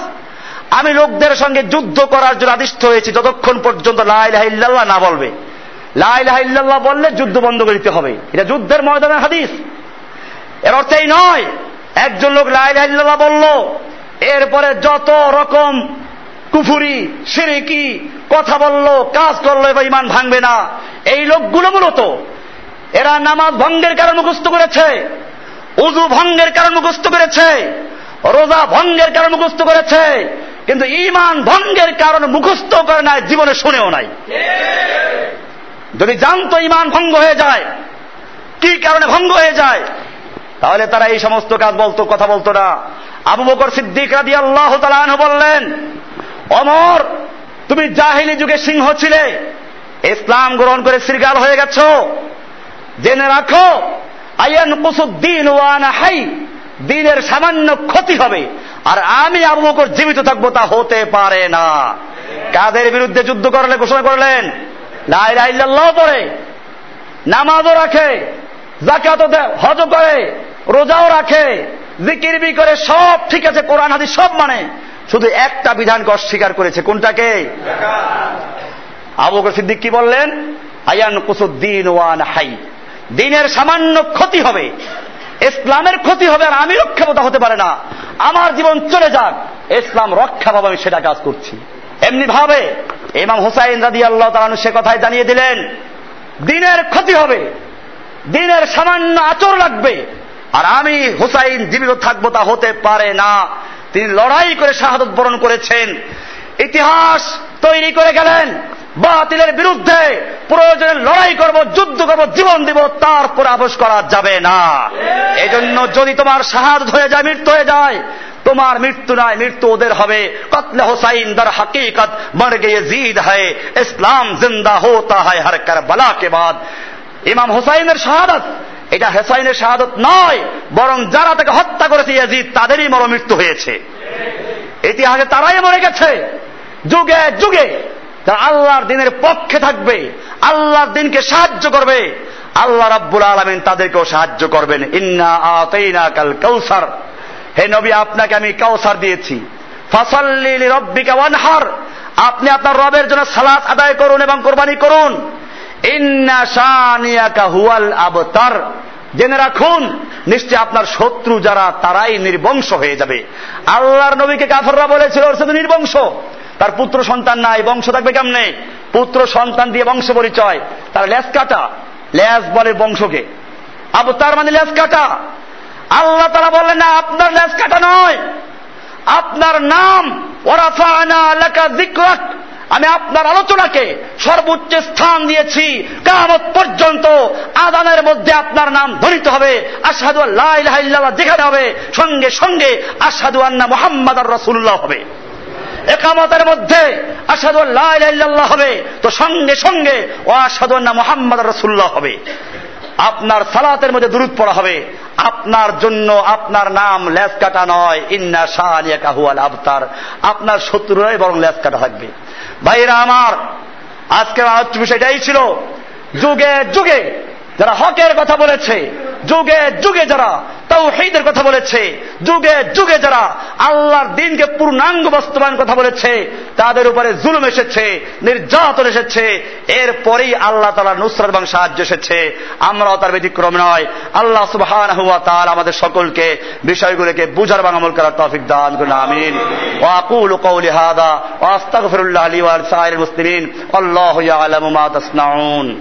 আমি লোকদের সঙ্গে যুদ্ধ করার জন্য আদিষ্ট হয়েছি যতক্ষণ পর্যন্ত লা ইলাহা ইল্লাল্লাহ না বলবে। লা ইলাহা ইল্লাল্লাহ বললে যুদ্ধ বন্ধ করে দিতে হবে। এটা যুদ্ধের ময়দানের হাদিস। এর অর্থ এই নয় একজন লোক লা ইলাহা ইল্লাল্লাহ বলল, এরপরে যত রকম কুফুরি শিরকি কথা বলল, কাজ করলো, এবার ইমান ভাঙবে না। এই লোকগুলো মূলত এরা নামাজ ভঙ্গের কারণে মুখস্থ করেছে, উযু ভঙ্গের কারণে মুখস্থ করেছে, রোজা ভঙ্গের কারণে মুখস্থ করেছে, কিন্তু ইমান ভঙ্গের কারণে মুখস্থ করে নাই, জীবনে শুনেও নাই। যদি জানতো ইমান ভঙ্গ হয়ে যায়, কি কারণে ভঙ্গ হয়ে যায়, তাহলে তারা এই সমস্ত কাজ বলতো, কথা বলতো না। আবু বকর সিদ্দিক রাদিয়াল্লাহু তাআলা আনহু বললেন, ওমর তুমি জাহিলি যুগে সিংহ ছিলে, ইসলাম গ্রহণ করে শৃগাল হয়ে গেছ। জেনে রাখো, আয়ান কুসুদ্দিন ওয়ানা হাই, দ্বীনের সামান্য ক্ষতি হবে আর আমি আবু বকর জীবিত থাকবো, তা হতে পারে না। কাদের বিরুদ্ধে যুদ্ধ করলে ঘোষণা করলেন? লা ইলাহা ইল্লাল্লাহ পড়ে, নামাজও রাখে, যাকাতও দেয়, হজ করে, রোজাও রাখে, জিকির বি করে, সব ঠিক আছে, কোরআন হাদিস সব মানে, শুধু একটা বিধানকে অস্বীকার করেছে। কোনটাকে? আবু বকর সিদ্দিক কি বললেন? আয়ান কুসুদ্দিন ওয়ান হাই, দ্বীনের সামান্য ক্ষতি হবে, ইসলামের ক্ষতি হবে আর আমি রক্ষাপতা হতে পারে না, আমার জীবন চলে যাক, ইসলাম রক্ষা পাবে, আমি সেটা কাজ করছি। এমনি ভাবে ইমাম হোসাইন রাদিয়াল্লাহু তাআলা আনহু সে কথাই জানিয়ে দিলেন, দ্বীনের ক্ষতি হবে, দ্বীনের সামান্য আঁচড় লাগবে আর আমি হোসাইন জীবিত থাকবো, তা হতে পারে না। তিনি লড়াই করে শাহাদত বরণ করেছেন, ইতিহাস তৈরি করে গেলেন। বাতিলের বিরুদ্ধে প্রয়োজনে লড়াই করব, যুদ্ধ করব, জীবন দিব, তারপর আপোষ করা যাবে না। এজন্য যদি তোমার শাহাদত হয়ে যায়, মৃত্যু হয়ে যায়, তোমার মৃত্যু নয়, মৃত্যু ওদের হবে। কতলে হোসাইন দর হাকিকত মর গে ইয়াজিদ হ্যায়, ইসলাম জিন্দা হোতা হ্যায় হর কারবালা কে বাদ। ইমাম হোসাইনের শাহাদত এটা হুসাইনের শাহাদত নয়, বরং যারা তাকে হত্যা করেছে ইয়াজিদ তাদেরই মরমৃত্যু হয়েছে। ইতিহাসে তারাই মরে গেছে যুগে যুগে যারা আল্লাহর দ্বীনের পক্ষে থাকবে, আল্লাহর দ্বীনকে সাহায্য করবে, আল্লাহ রাব্বুল আলামিন তাদেরকেও সাহায্য করবেন। ইন্না আতাইনাকাল কাউসার, হে নবী আপনাকে আমি কাউসার দিয়েছি। ফাসাল্লি লিরাব্বিকা ওয়ানহার, আপনি আপনার রবের জন্য সালাত আদায় করুন এবং কুরবানি করুন। ইন্না শানিয়াকা হুয়াল আবতার, জেনে রাখুন নিশ্চয় আপনার শত্রু যারা তারাই নির্বংশ হয়ে যাবে। আল্লাহর নবীকে কাফেররা বলেছিল ওর সাথে নির্বংশ, তার পুত্র সন্তান নাই, বংশ থাকবে কেমনে? পুত্র সন্তান দিয়ে বংশ পরিচয়, তার লেজ কাটা, লেজ বলে বংশকে, আবতার মানে লেজ কাটা। আল্লাহ তাআলা বললেন না, আপনার লেজ কাটা নয়, আপনার নাম, ওয়ারাফা'না লাকা যিকরাক, আমি আপনার আলোচনাকে সর্বোচ্চ স্থান দিয়েছি। কিয়ামত পর্যন্ত আযানের মধ্যে আপনার নাম ধ্বনিত হবে, আশহাদু আল্লা ইলাহা ইল্লাল্লাহ যেখানে হবে সঙ্গে সঙ্গে আশহাদু আন্না মুহাম্মাদার রাসূলুল্লাহ হবে। ইকামতের মধ্যে আশহাদু আল্লা ইলাহা ইল্লাল্লাহ হবে তো সঙ্গে সঙ্গে ওয়া আশহাদু আন্না মুহাম্মাদার রাসূলুল্লাহ হবে। আপনার সালাতের মধ্যে দুরূদ পড়া হবে। আপনার জন্য আপনার নাম লেজ কাটা নয়, ইন্না শানিয়াকা হুয়াল আবতার, আপনার শত্রুরাই বরং লেজ কাটা থাকবে। ভাইরা আমার, আজকের আলোচ্য বিষয়টাই ছিল যুগে যুগে যারা হকের কথা বলেছে, যুগে যুগে যারা তাওহীদের কথা বলেছে, যুগে যুগে যারা আল্লাহর দ্বীনকে পূর্ণাঙ্গ বাস্তবায়ন কথা বলেছে, তাদের উপরে জুলুম এসেছে, নির্যাতন এসেছে, এরপরেই আল্লাহ তাআলার নুসরাত এবং সাহায্য এসেছে। আমরাও তার ব্যতিক্রম নয়। আল্লাহ সুবহানাহু ওয়া তাআলা আমাদের সকলকে বিষয়গুলোকে বুঝার এবং আমল করার তৌফিক দান করুন, আমিন। ওয়া আকুলু কওলি হাযা ওয়া আস্তাগফিরুল্লাহ লি ওয়া লিসাইরিল মুসলিমিন, আল্লাহু ইয়া'লামু মা তাসনাউন।